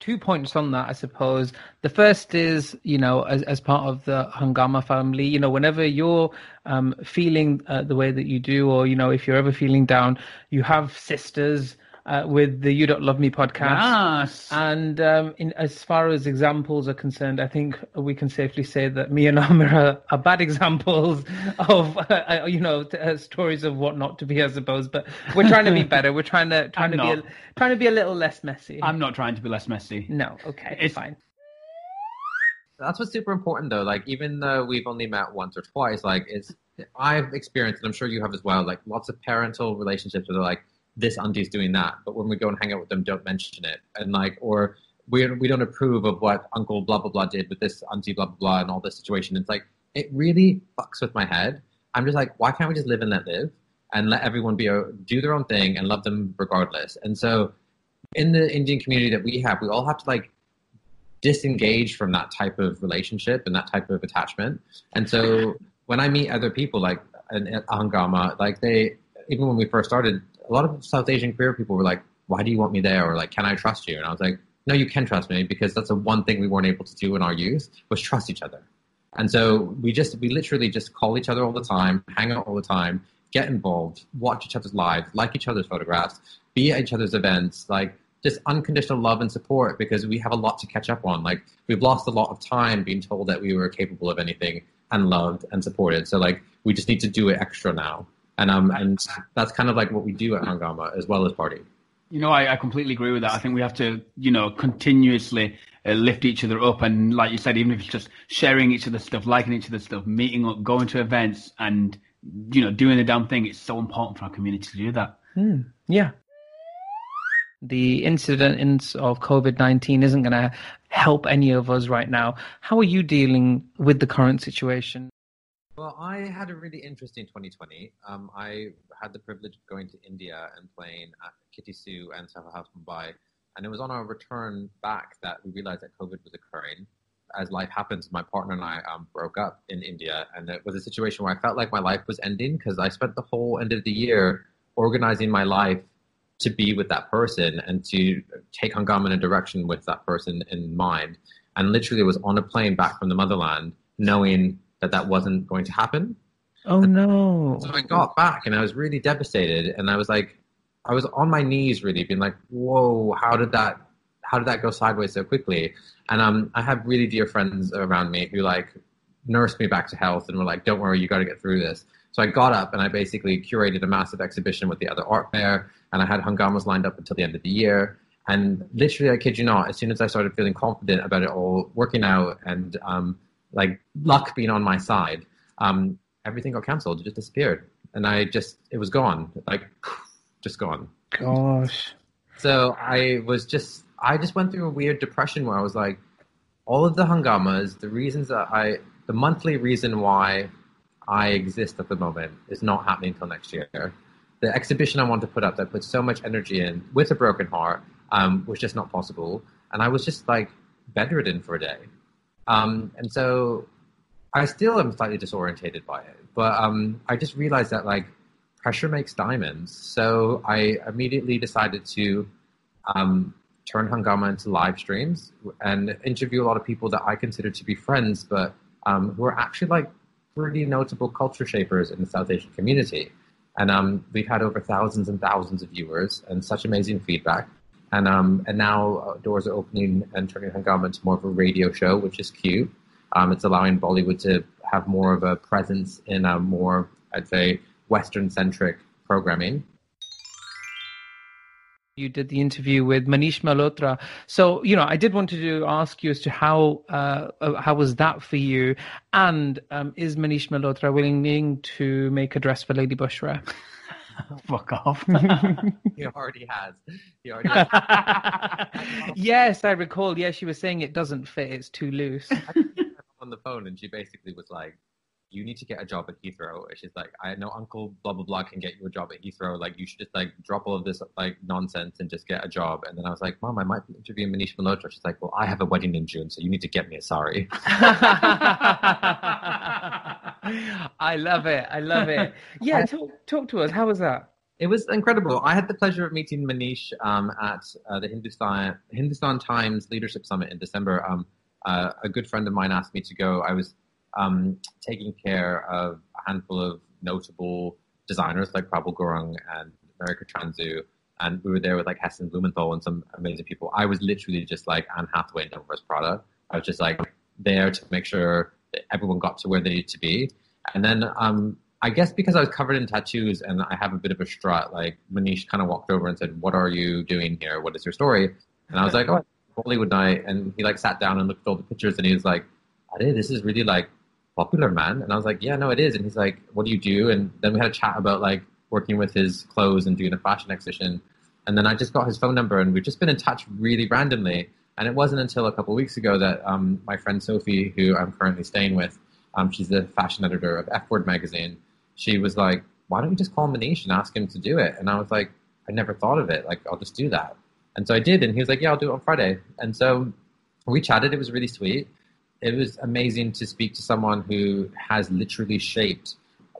Two points on that, I suppose. The first is, you know, as, as part of the Hungama family, you know, whenever you're um, feeling uh, the way that you do, or, you know, if you're ever feeling down, you have sisters uh, with the You Don't Love Me podcast. Yes. And um, in, as far as examples are concerned, I think we can safely say that me and Amir are, are bad examples of, uh, you know, t- uh, stories of what not to be, I suppose. But we're trying to be better. We're trying to trying I'm to not. be a, trying to be a little less messy. I'm not trying to be less messy. No, okay, it's fine. That's what's super important, though. Like, even though we've only met once or twice, like, it's I've experienced, and I'm sure you have as well, like lots of parental relationships where they're like, this auntie's doing that, but when we go and hang out with them, don't mention it. And like, or we we don't approve of what uncle blah, blah, blah did with this auntie blah, blah, blah, and all this situation. It's like, it really fucks with my head. I'm just like, why can't we just live and let live and let everyone be a, do their own thing and love them regardless? And so in the Indian community that we have, we all have to like disengage from that type of relationship and that type of attachment. And so when I meet other people like at Hungama, like they, even when we first started, a lot of South Asian queer people were like, why do you want me there? Or like, can I trust you? And I was like, no, you can trust me, because that's the one thing we weren't able to do in our youth was trust each other. And so we just, we literally just call each other all the time, hang out all the time, get involved, watch each other's lives, like each other's photographs, be at each other's events, like just unconditional love and support, because we have a lot to catch up on. Like we've lost a lot of time being told that we were capable of anything and loved and supported. So like, we just need to do it extra now. And um and that's kind of like what we do at Hungama as well as party. You know, I, I completely agree with that. I think we have to, you know, continuously uh, lift each other up. And like you said, even if it's just sharing each other's stuff, liking each other's stuff, meeting up, going to events and, you know, doing the damn thing. It's so important for our community to do that. Mm, yeah. The incidence of COVID nineteen isn't going to help any of us right now. How are you dealing with the current situation? Well, I had a really interesting twenty twenty. Um, I had the privilege of going to India and playing at Kitty Sue and Soho House, Mumbai. And it was on our return back that we realized that COVID was occurring. As life happens, my partner and I um, broke up in India. And it was a situation where I felt like my life was ending, because I spent the whole end of the year organizing my life to be with that person and to take Hungama in a direction with that person in mind. And literally was on a plane back from the motherland knowing that that wasn't going to happen. Oh, and no. So I got back and I was really devastated. And I was like, I was on my knees really being like, whoa, how did that, how did that go sideways so quickly? And um, I have really dear friends around me who like nursed me back to health and were like, don't worry, you got to get through this. So I got up and I basically curated a massive exhibition with the other art fair, and I had Hungamas lined up until the end of the year. And literally, I kid you not, as soon as I started feeling confident about it all working out and um, like luck being on my side, um, everything got cancelled. It just disappeared. And I just, it was gone. Like, just gone. Gosh. So I was just, I just went through a weird depression where I was like, all of the Hungamas, the reasons that I, the monthly reason why I exist at the moment is not happening until next year. The exhibition I wanted to put up that I put so much energy in with a broken heart um, was just not possible. And I was just like bedridden for a day. Um, and so I still am slightly disorientated by it. But um, I just realized that like pressure makes diamonds. So I immediately decided to um, turn Hungama into live streams and interview a lot of people that I consider to be friends, but um, who are actually like really notable culture shapers in the South Asian community. And um, we've had over thousands and thousands of viewers and such amazing feedback. And um, and now doors are opening and turning Hungama into more of a radio show, which is cute. Um, it's allowing Bollywood to have more of a presence in a more, I'd say, Western-centric programming. You did the interview with Manish Malhotra. So, you know, I did want to do, ask you as to how uh, how was that for you? And um, is Manish Malhotra willing to make a dress for Lady Bushra? Fuck off. He already has. He already has. Yes, I recall. Yeah, she was saying it doesn't fit. It's too loose. I on the phone, and she basically was like, you need to get a job at Heathrow. She's like, I know Uncle blah, blah, blah can get you a job at Heathrow. Like, you should just, like, drop all of this, like, nonsense and just get a job. And then I was like, Mom, I might be interviewing Manish Malhotra. She's like, well, I have a wedding in June, so you need to get me a sari. I love it. I love it. Yeah, talk, talk to us. How was that? It was incredible. I had the pleasure of meeting Manish um, at uh, the Hindustan, Hindustan Times Leadership Summit in December. Um, uh, a good friend of mine asked me to go. I was... Um, taking care of a handful of notable designers like Prabal Gurung and America Chanzu. And we were there with like Heston Blumenthal and some amazing people. I was literally just like Anne Hathaway in Novara's Prada. I was just like there to make sure that everyone got to where they need to be. And then um, I guess because I was covered in tattoos and I have a bit of a strut, like Manish kind of walked over and said, what are you doing here? What is your story? And I was like, oh, Bollywood night. And he like sat down and looked at all the pictures and he was like, Arey, this is really like popular, man. And I was like, yeah, no, it is. And he's like, what do you do? And then we had a chat about like working with his clothes and doing a fashion exhibition. And then I just got his phone number and we've just been in touch really randomly. And it wasn't until a couple of weeks ago that um, my friend Sophie, who I'm currently staying with, um, she's the fashion editor of F Word magazine. She was like, why don't you just call Manish and ask him to do it? And I was like, I never thought of it. Like, I'll just do that. And so I did. And he was like, yeah, I'll do it on Friday. And so we chatted. It was really sweet. It was amazing to speak to someone who has literally shaped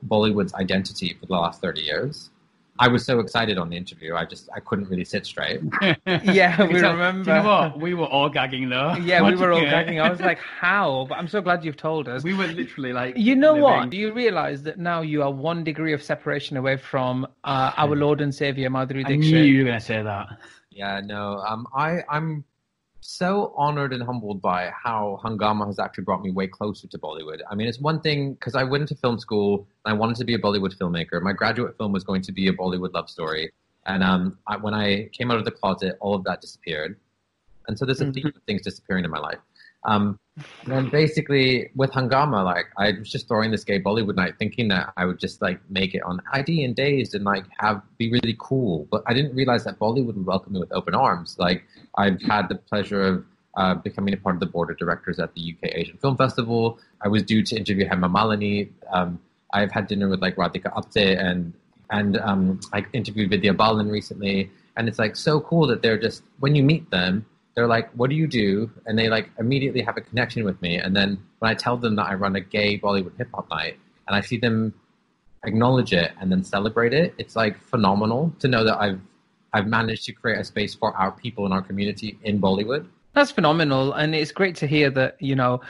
Bollywood's identity for the last thirty years. I was so excited on the interview. I just, I couldn't really sit straight. Yeah, we so, remember. You know what? We were all gagging though. Yeah, what we were all get? gagging. I was like, how? But I'm so glad you've told us. We were literally like... You know living... what? Do you realise that now you are one degree of separation away from uh, our Lord and Saviour, Madhuri Dixit? I knew you were going to say that. Yeah, no. Um, I, I'm... so honored and humbled by how Hungama has actually brought me way closer to Bollywood. I mean, it's one thing, because I went into film school, and I wanted to be a Bollywood filmmaker. My graduate film was going to be a Bollywood love story. And um, I, when I came out of the closet, all of that disappeared. And so there's a mm-hmm. theme of things disappearing in my life. Um, and then basically, with Hungama, like, I was just throwing this gay Bollywood night, thinking that I would just, like, make it on I D and Dazed and, like, have be really cool. But I didn't realize that Bollywood would welcome me with open arms. Like, I've had the pleasure of uh, becoming a part of the board of directors at the U K Asian Film Festival. I was due to interview Hema Malini. Um, I've had dinner with, like, Radhika Apte and, and um, I interviewed Vidya Balan recently. And it's, like, so cool that they're just, when you meet them, they're like, what do you do? And they like immediately have a connection with me. And then when I tell them that I run a gay Bollywood hip hop night and I see them acknowledge it and then celebrate it, it's like phenomenal to know that I've I've managed to create a space for our people in our community in Bollywood. That's phenomenal, and it's great to hear that, you know,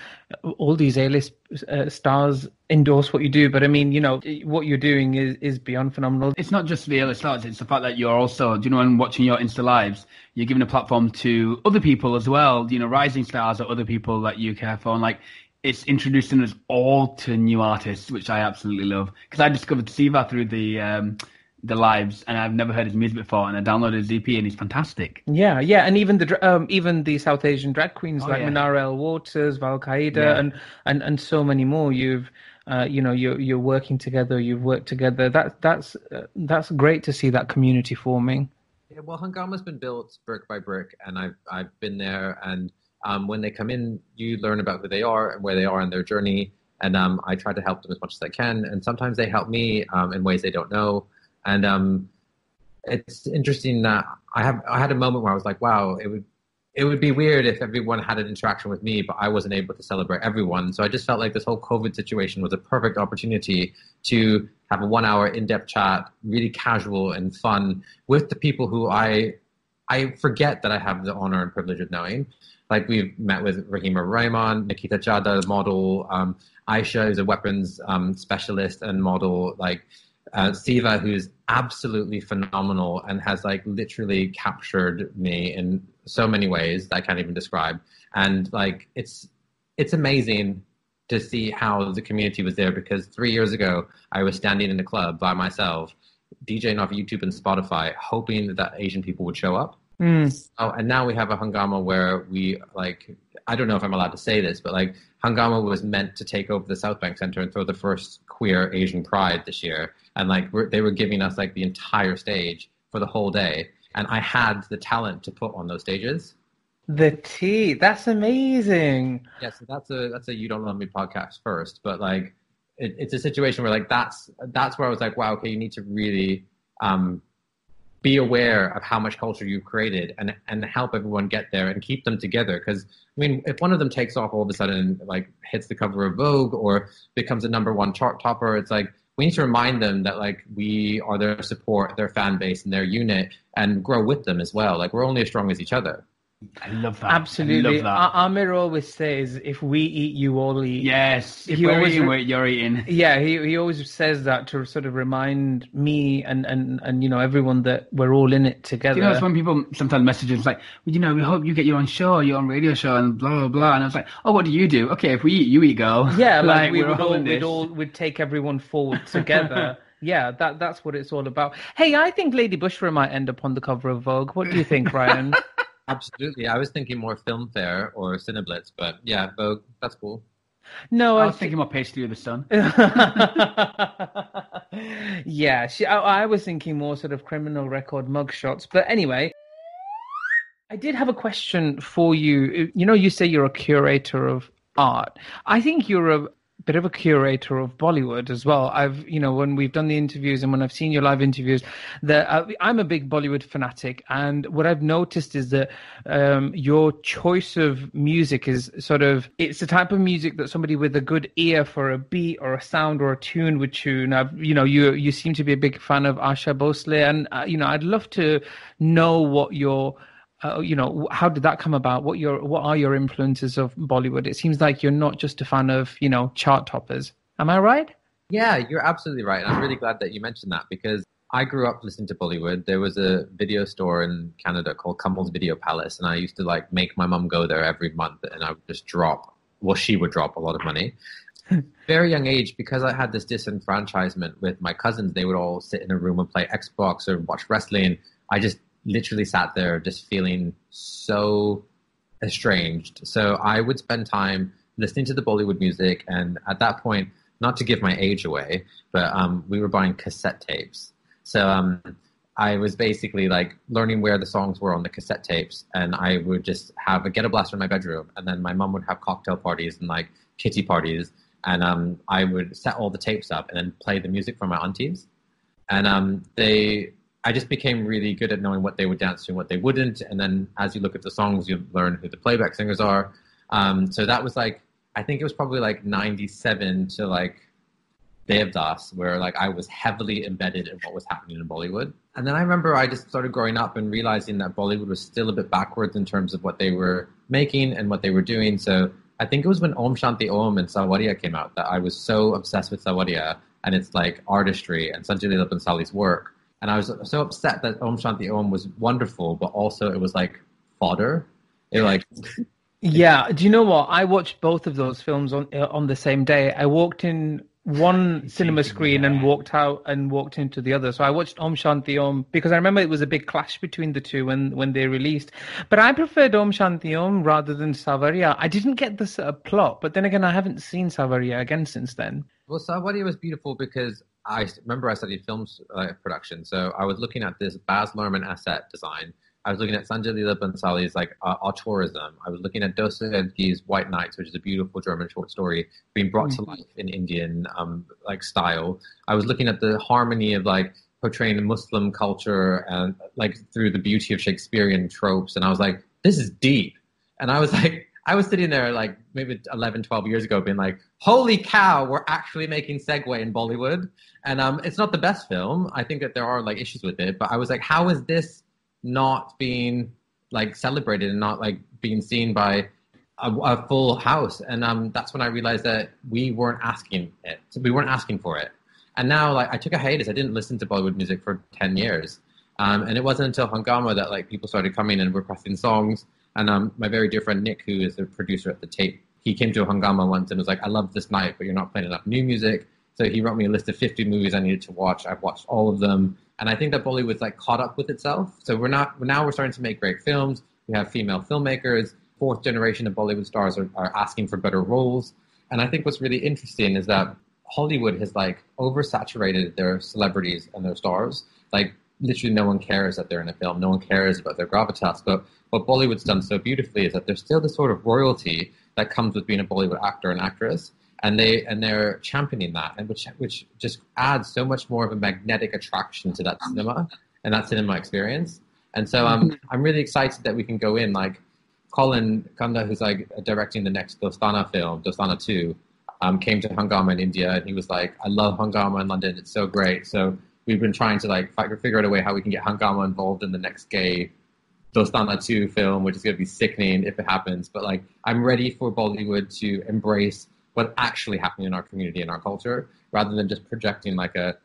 all these A-list uh, stars endorse what you do. But I mean, you know, what you're doing is, is beyond phenomenal. It's not just the A-list stars; it's the fact that you're also, you know, and watching your Insta lives, you're giving a platform to other people as well. You know, rising stars or other people that you care for, and like it's introducing us all to new artists, which I absolutely love. Because I discovered Siva through the. Um, the lives, and I've never heard his music before, and I downloaded his E P and he's fantastic. Yeah, yeah, and even the um, even the South Asian drag queens, oh, like yeah. Manara L. Waters, Val Qaeda, yeah. and, and and so many more. You've uh, you know you're you're working together. You've worked together. That that's uh, that's great to see that community forming. Yeah, well, Hungama's been built brick by brick, and I've I've been there. And um, when they come in, you learn about who they are and where they are in their journey. And um, I try to help them as much as I can. And sometimes they help me um, in ways they don't know. And um, it's interesting that I have I had a moment where I was like, wow, it would it would be weird if everyone had an interaction with me, but I wasn't able to celebrate everyone. So I just felt like this whole COVID situation was a perfect opportunity to have a one-hour in-depth chat, really casual and fun, with the people who I I forget that I have the honor and privilege of knowing. Like we've met with Rahima Rahman, Nikita Jada, model, um, Aisha, who's a weapons um, specialist and model, like. Uh, Siva, who's absolutely phenomenal and has like literally captured me in so many ways that I can't even describe. And like it's it's amazing to see how the community was there, because three years ago I was standing in a club by myself, DJing off YouTube and Spotify, hoping that Asian people would show up. Mm. Oh, and now we have a Hungama where we like, I don't know if I'm allowed to say this, but like Hungama was meant to take over the South Bank Center and throw the first queer Asian pride this year. And like we're, they were giving us like the entire stage for the whole day. And I had the talent to put on those stages. The tea. That's amazing. Yes. Yeah, so that's a, that's a, You Don't Love Me podcast first, but like it, it's a situation where like, that's, that's where I was like, wow, okay, you need to really, um, be aware of how much culture you've created and, and help everyone get there and keep them together. Because, I mean, if one of them takes off all of a sudden, like, hits the cover of Vogue or becomes a number one chart topper, it's like, we need to remind them that, like, we are their support, their fan base and their unit, and grow with them as well. Like, we're only as strong as each other. I love that. Absolutely. I love that. Ar- Amir always says, if we eat, you all eat. Yes. If we're eating what you're eating. Yeah, he, he always says that to sort of remind me and, and, and, you know, everyone that we're all in it together. You know, that's when people sometimes message us like, well, you know, we hope you get your own show, your own radio show and blah, blah, blah. And I was like, oh, what do you do? Okay, if we eat, you eat, girl. Yeah, like, like we would all, all, we'd all, we'd take everyone forward together. Yeah, that that's what it's all about. Hey, I think Lady Bushra might end up on the cover of Vogue. What do you think, Ryan? Absolutely. I was thinking more Filmfare or Cineblitz, but yeah, Vogue, that's cool. No, I was th- thinking more Pastry of the Sun. Yeah, she, I, I was thinking more sort of criminal record mugshots. But anyway, I did have a question for you. You know, you say you're a curator of art. I think you're a bit of a curator of Bollywood as well. I've, you know, when we've done the interviews and when I've seen your live interviews, that uh, I'm a big Bollywood fanatic, and what I've noticed is that um, your choice of music is sort of, it's the type of music that somebody with a good ear for a beat or a sound or a tune would tune. I've, you know, you you seem to be a big fan of Asha Bhosle, and uh, you know, I'd love to know what your Uh, you know, how did that come about? What your what are your influences of Bollywood? It seems like you're not just a fan of, you know, chart toppers. Am I right? Yeah, you're absolutely right. And I'm really glad that you mentioned that, because I grew up listening to Bollywood. There was a video store in Canada called Campbell's Video Palace, and I used to like make my mum go there every month, and I would just drop, well, she would drop a lot of money. Very young age, because I had this disenfranchisement with my cousins, they would all sit in a room and play Xbox or watch wrestling. I just literally sat there just feeling so estranged. So I would spend time listening to the Bollywood music, and at that point, not to give my age away, but um, we were buying cassette tapes. So um, I was basically like learning where the songs were on the cassette tapes, and I would just have a ghetto blaster in my bedroom, and then my mum would have cocktail parties and like kitty parties, and um, I would set all the tapes up and then play the music for my aunties. And um, they... I just became really good at knowing what they would dance to and what they wouldn't. And then as you look at the songs, you learn who the playback singers are. Um, so that was like, I think it was probably like ninety-seven to like Devdas, where like I was heavily embedded in what was happening in Bollywood. And then I remember I just started growing up and realizing that Bollywood was still a bit backwards in terms of what they were making and what they were doing. So I think it was when Om Shanti Om and Saawariya came out that I was so obsessed with Saawariya and its like artistry and Sanjay Leela Bhansali's work. And I was so upset that Om Shanti Om was wonderful, but also it was like fodder. It like... Yeah. Do you know what? I watched both of those films on uh, on the same day. I walked in one cinema screen and walked out and walked into the other. So I watched Om Shanti Om because I remember it was a big clash between the two when, when they released. But I preferred Om Shanti Om rather than Saawariya. I didn't get the sort of plot, but then again, I haven't seen Saawariya again since then. Well, Saawariya was beautiful because I remember I studied film uh, production. So I was looking at this Baz Luhrmann asset design. I was looking at Sanjay Leela Bhansali's like uh, autourism. I was looking at Dostoevsky's White Nights, which is a beautiful German short story being brought mm-hmm. to life in Indian um, like style. I was looking at the harmony of like portraying Muslim culture and like through the beauty of Shakespearean tropes. And I was like, this is deep. And I was like, I was sitting there like maybe eleven, twelve years ago being like, holy cow, we're actually making Segway in Bollywood. And um, it's not the best film. I think that there are like issues with it, but I was like, how is this not being like celebrated and not like being seen by a, a full house? And um that's when I realized that we weren't asking it we weren't asking for it. And now like I took a hiatus. I didn't listen to Bollywood music for ten years, um and it wasn't until Hungama that like people started coming and requesting songs. And um my very dear friend Nick, who is the producer at The Tape, he came to a Hungama once and was like, I love this night, but you're not playing enough new music. So he wrote me a list of fifty movies I needed to watch. I've watched all of them. And I think that Bollywood's like caught up with itself. So we're not, now we're starting to make great films. We have female filmmakers. Fourth generation of Bollywood stars are, are asking for better roles. And I think what's really interesting is that Hollywood has like oversaturated their celebrities and their stars. Like literally no one cares that they're in a film. No one cares about their gravitas. But what Bollywood's done so beautifully is that there's still this sort of royalty that comes with being a Bollywood actor and actress. And they and they're championing that, and which which just adds so much more of a magnetic attraction to that cinema and that cinema experience. And so um, I'm really excited that we can go in like Colin Kanda, who's like directing the next Dostana film, Dostana two, um, came to Hungama in India, and he was like, I love Hungama in London, it's so great. So we've been trying to like figure out a way how we can get Hungama involved in the next gay Dostana two film, which is going to be sickening if it happens. But like I'm ready for Bollywood to embrace what's actually happening in our community and our culture, rather than just projecting like a,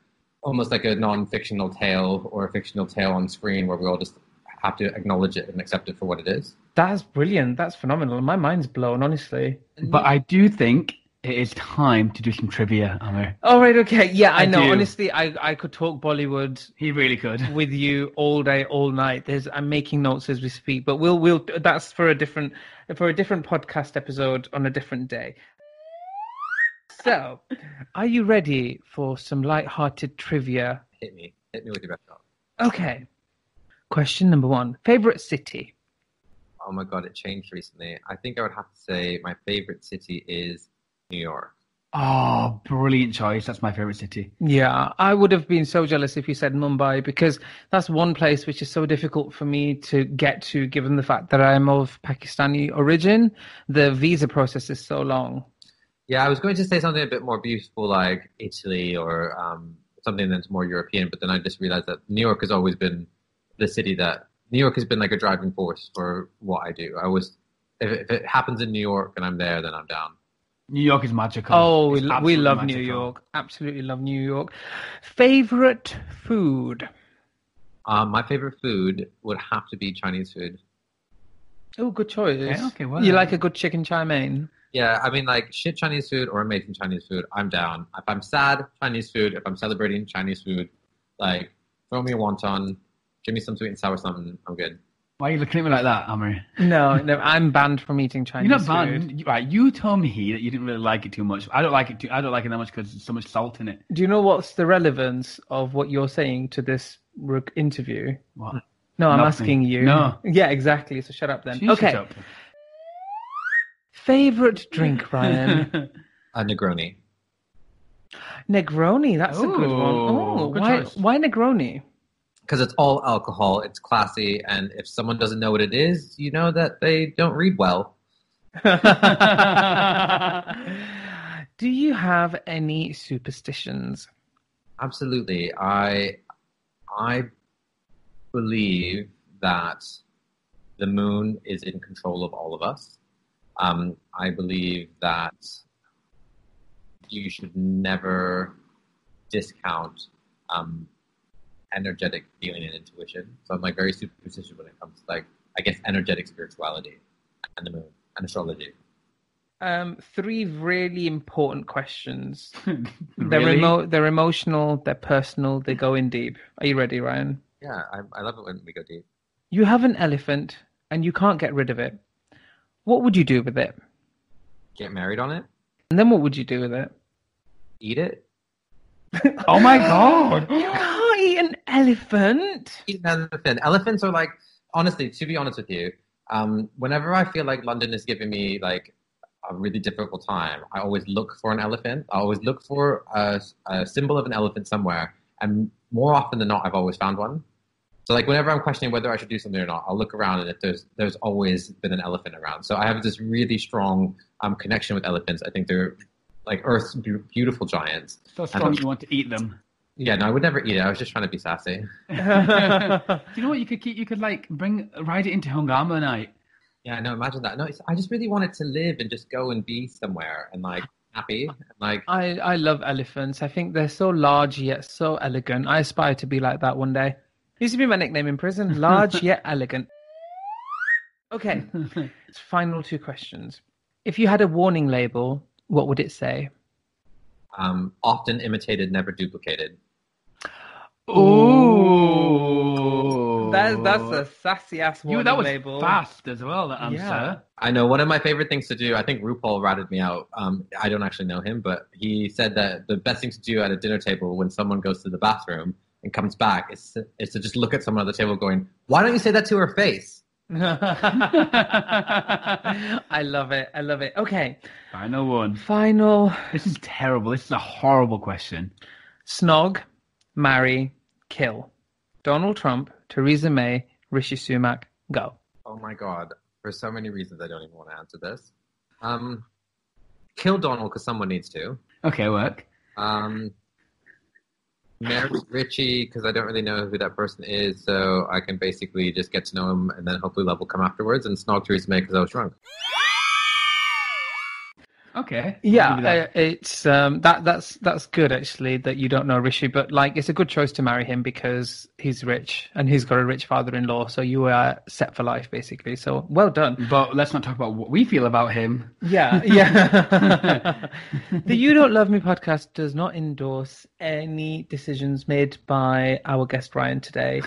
almost like a non-fictional tale or a fictional tale on screen where we all just have to acknowledge it and accept it for what it is. That's brilliant. That's phenomenal. My mind's blown, honestly. But I do think it is time to do some trivia, Amir. All right, okay. Yeah, I, I know. Do. Honestly, I, I could talk Bollywood. He really could. With you all day, all night. There's I'm making notes as we speak, but we'll we'll that's for a different for a different podcast episode on a different day. So, are you ready for some light-hearted trivia? Hit me. Hit me with your best shot. Okay. Question number one. Favourite city? Oh, my God. It changed recently. I think I would have to say my favourite city is New York. Oh, brilliant choice. That's my favourite city. Yeah, I would have been so jealous if you said Mumbai, because that's one place which is so difficult for me to get to, given the fact that I am of Pakistani origin. The visa process is so long. Yeah, I was going to say something a bit more beautiful like Italy or um, something that's more European, but then I just realized that New York has always been the city that... New York has been like a driving force for what I do. I always, if it, if it happens in New York and I'm there, then I'm down. New York is magical. Oh, we, we love magical. New York. Absolutely love New York. Favorite food? Um, my favorite food would have to be Chinese food. Oh, good choice. Yeah, okay, well, you like a good chicken chow mein? Yeah, I mean, like, shit Chinese food or amazing Chinese food, I'm down. If I'm sad, Chinese food. If I'm celebrating, Chinese food. Like, throw me a wonton, give me some sweet and sour something, I'm good. Why are you looking at me like that, Amir? No, no, I'm banned from eating Chinese food. You're not banned. Food. Right, you told me that you didn't really like it too much. I don't like it too, I don't like it that much because there's so much salt in it. Do you know what's the relevance of what you're saying to this interview? What? No, I'm Nothing. asking you. No. Yeah, exactly. So shut up then. Jeez, okay. Shut up. Favorite drink, Ryan? A Negroni. Negroni, that's Ooh, a good one. Oh, good why, why Negroni? Because it's all alcohol, it's classy, and if someone doesn't know what it is, you know that they don't read well. Do you have any superstitions? Absolutely. I I believe that the moon is in control of all of us. Um, I believe that you should never discount um, energetic feeling and intuition. So I'm like very superstitious when it comes to like, I guess, energetic spirituality and the moon and astrology. Um, three really important questions. Really? They're, emo- they're emotional, they're personal, they go in deep. Are you ready, Ryan? Yeah, I, I love it when we go deep. You have an elephant and you can't get rid of it. What would you do with it? Get married on it. And then what would you do with it? Eat it. Oh my God. You can't eat an elephant. Eat an elephant. Elephants are like, honestly, to be honest with you, um, whenever I feel like London is giving me like a really difficult time, I always look for an elephant. I always look for a, a symbol of an elephant somewhere. And more often than not, I've always found one. So, like, whenever I'm questioning whether I should do something or not, I'll look around, and if there's there's always been an elephant around. So I have this really strong um, connection with elephants. I think they're, like, Earth's beautiful giants. So strong you want to eat them. Yeah, no, I would never eat it. I was just trying to be sassy. Do you know what you could keep? You could, like, bring ride it into Hungama night. Yeah, no, imagine that. No, it's, I just really wanted to live and just go and be somewhere and, like, happy. Like I, I love elephants. I think they're so large yet so elegant. I aspire to be like that one day. Used to be my nickname in prison, large yet elegant. Okay, final two questions. If you had a warning label, what would it say? Um, often imitated, never duplicated. Ooh. That, that's a sassy-ass warning label. That was label. Fast as well, that answer. Yeah. I know, one of my favorite things to do, I think RuPaul ratted me out. Um, I don't actually know him, but he said that the best thing to do at a dinner table when someone goes to the bathroom and comes back, it's, it's to just look at someone at the table going, why don't you say that to her face? I love it. I love it. Okay. Final one. Final. This is terrible. This is a horrible question. Snog, marry, kill. Donald Trump, Theresa May, Rishi Sunak, go. Oh my God. For so many reasons, I don't even want to answer this. Um, kill Donald because someone needs to. Okay, work. Um... Marry Richie because I don't really know who that person is, so I can basically just get to know him and then hopefully love will come afterwards, and snog Theresa May because I was drunk. Okay. Yeah, it's um, that that's that's good actually that you don't know Rishi, but like it's a good choice to marry him because he's rich and he's got a rich father-in-law, so you are set for life basically. So well done. But let's not talk about what we feel about him. Yeah, yeah. The You Don't Love Me podcast does not endorse any decisions made by our guest Ryan today,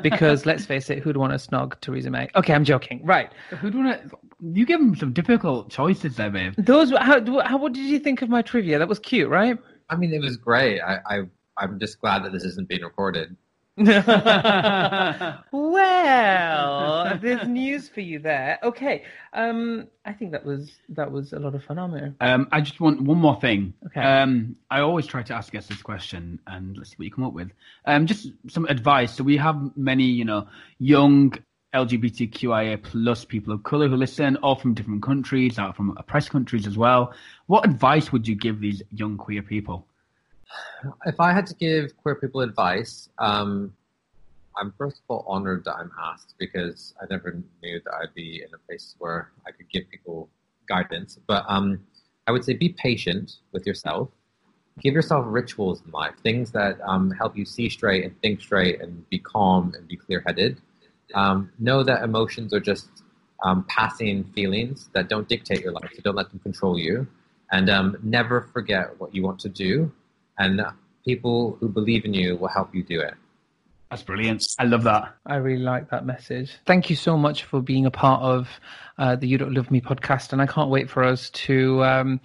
because let's face it, who'd want to snog Theresa May? Okay, I'm joking. Right. Who'd want to? You gave him some difficult choices there, babe. Those How, how, what did you think of my trivia? That was cute, right? I mean, it was great. I, I, I'm just glad that this isn't being recorded. Well, there's news for you there. Okay. Um, I think that was that was a lot of fun, Amir. Um, I just want one more thing. Okay. Um, I always try to ask guests this question, and let's see what you come up with. Um, just some advice. So we have many, you know, young L G B T Q I A plus people of colour who listen, all from different countries, out from oppressed countries as well. What advice would you give these young queer people? If I had to give queer people advice, um, I'm first of all honoured that I'm asked because I never knew that I'd be in a place where I could give people guidance. But um, I would say be patient with yourself. Give yourself rituals in life, things that um, help you see straight and think straight and be calm and be clear-headed. Um, know that emotions are just um, passing feelings that don't dictate your life, so don't let them control you. And um, never forget what you want to do. And people who believe in you will help you do it. That's brilliant. I love that. I really like that message. Thank you so much for being a part of uh, the You Don't Love Me podcast. And I can't wait for us to Um,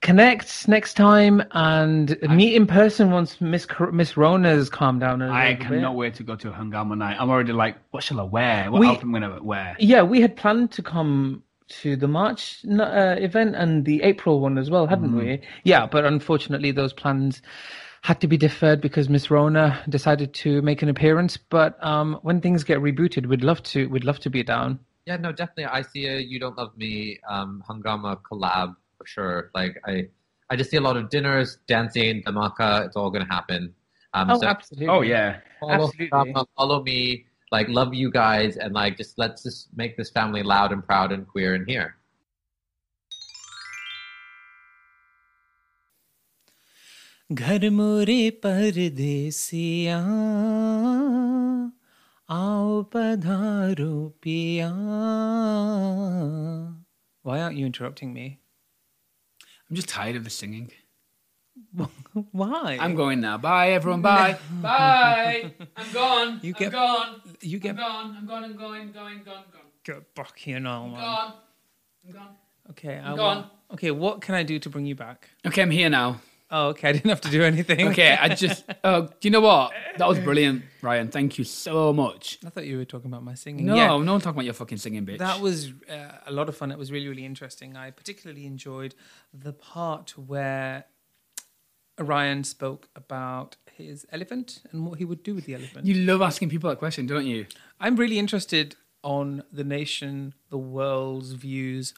connect next time and meet in person once Miss Miss Rona's calmed down. I cannot bit. wait to go to a Hungama night. I'm already like, what shall I wear? What we, outfit am I going to wear? Yeah, we had planned to come to the March uh, event and the April one as well, hadn't mm. we? Yeah, but unfortunately those plans had to be deferred because Miss Rona decided to make an appearance. But um, when things get rebooted, we'd love to. We'd love to be down. Yeah, no, definitely. I see a You Don't Love Me um, Hungama collab. For sure. Like I, I just see a lot of dinners, dancing, tamaka. It's all going to happen. Um, oh, so, absolutely. Oh, yeah. Follow, absolutely. Follow, follow me. Like, love you guys. And, like, just let's just make this family loud and proud and queer and here. घर मोरे परदेसिया आओ पधारो पिया. Why aren't you interrupting me? I'm just tired of the singing. Why? I'm going now. Bye, everyone. Bye. Bye. I'm gone. You I'm get, gone. You get, I'm gone. I'm gone. I'm going. I'm going. I'm going. I'm going. Get back here now, man. I'm gone. I'm gone. Okay. I'm I gone. Want, okay, what can I do to bring you back? Okay, I'm here now. Oh, okay. I didn't have to do anything. Okay, I just... Oh, do you know what? That was brilliant, Ryan. Thank you so much. I thought you were talking about my singing. No, yeah. no one's talking about your fucking singing, bitch. That was uh, a lot of fun. It was really, really interesting. I particularly enjoyed the part where Ryan spoke about his elephant and what he would do with the elephant. You love asking people that question, don't you? I'm really interested on the nation, the world's views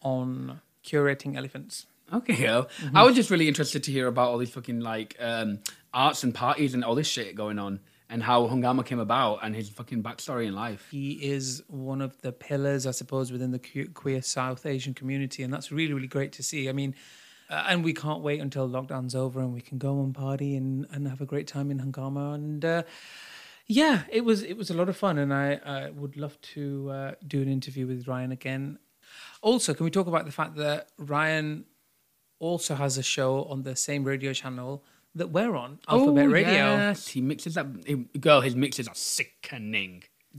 on curating elephants. Okay, girl. Mm-hmm. I was just really interested to hear about all these fucking like um, arts and parties and all this shit going on and how Hungama came about and his fucking backstory in life. He is one of the pillars, I suppose, within the queer South Asian community, and that's really, really great to see. I mean, uh, and we can't wait until lockdown's over and we can go and party and, and have a great time in Hungama. And uh, yeah, it was it was a lot of fun, and I uh, would love to uh, do an interview with Ryan again. Also, can we talk about the fact that Ryan... also has a show on the same radio channel that we're on, Alphabet oh, Radio. Yes, he mixes that. It, girl, his mixes are sickening.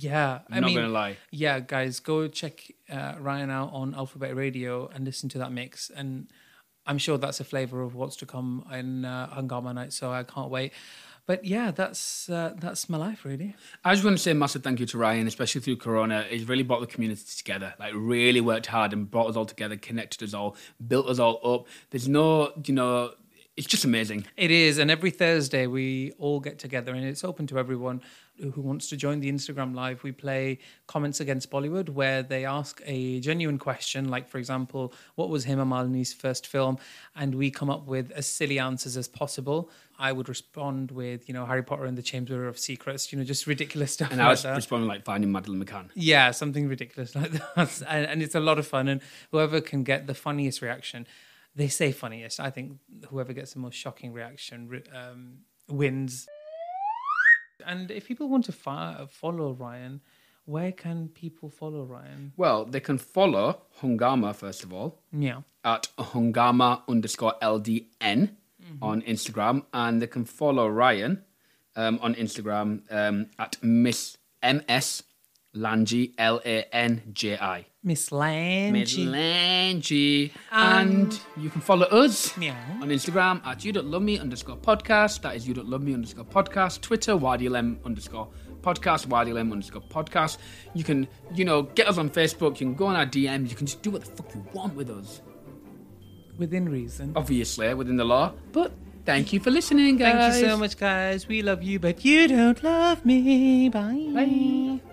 Yeah, I'm I not mean, gonna lie. Yeah, guys, go check uh, Ryan out on Alphabet Radio and listen to that mix. And I'm sure that's a flavour of what's to come in uh, Hungama night. So I can't wait. But yeah, that's uh, that's my life, really. I just want to say a massive thank you to Ryan, especially through Corona. He's really brought the community together, like really worked hard and brought us all together, connected us all, built us all up. There's no, you know, it's just amazing. It is, and every Thursday we all get together and it's open to everyone who wants to join the Instagram Live. We play Comments Against Bollywood where they ask a genuine question, like, for example, what was Hema Malini's first film? And we come up with as silly answers as possible. I would respond with, you know, Harry Potter and the Chamber of Secrets, you know, just ridiculous stuff. And like I was that. responding like Finding Madeleine McCann. Yeah, something ridiculous like that. And, and it's a lot of fun. And whoever can get the funniest reaction, they say funniest. I think whoever gets the most shocking reaction um, wins. And if people want to fire, follow Ryan, where can people follow Ryan? Well, they can follow Hungama, first of all. Yeah. At Hungama underscore L D N mm-hmm. on Instagram. And they can follow Ryan um, on Instagram um, at Miss M S Langi, L A N J I. Miss Langi. Miss Langi. And, and you can follow us meow. on Instagram at You Don't Love Me underscore podcast. That is You Don't Love Me underscore podcast. Twitter, Y D L M underscore podcast, Y D L M underscore podcast. You can, you know, get us on Facebook. You can go on our D Ms. You can just do what the fuck you want with us. Within reason. Obviously, within the law. But thank you for listening, guys. Thank you so much, guys. We love you, but you don't love me. Bye. Bye.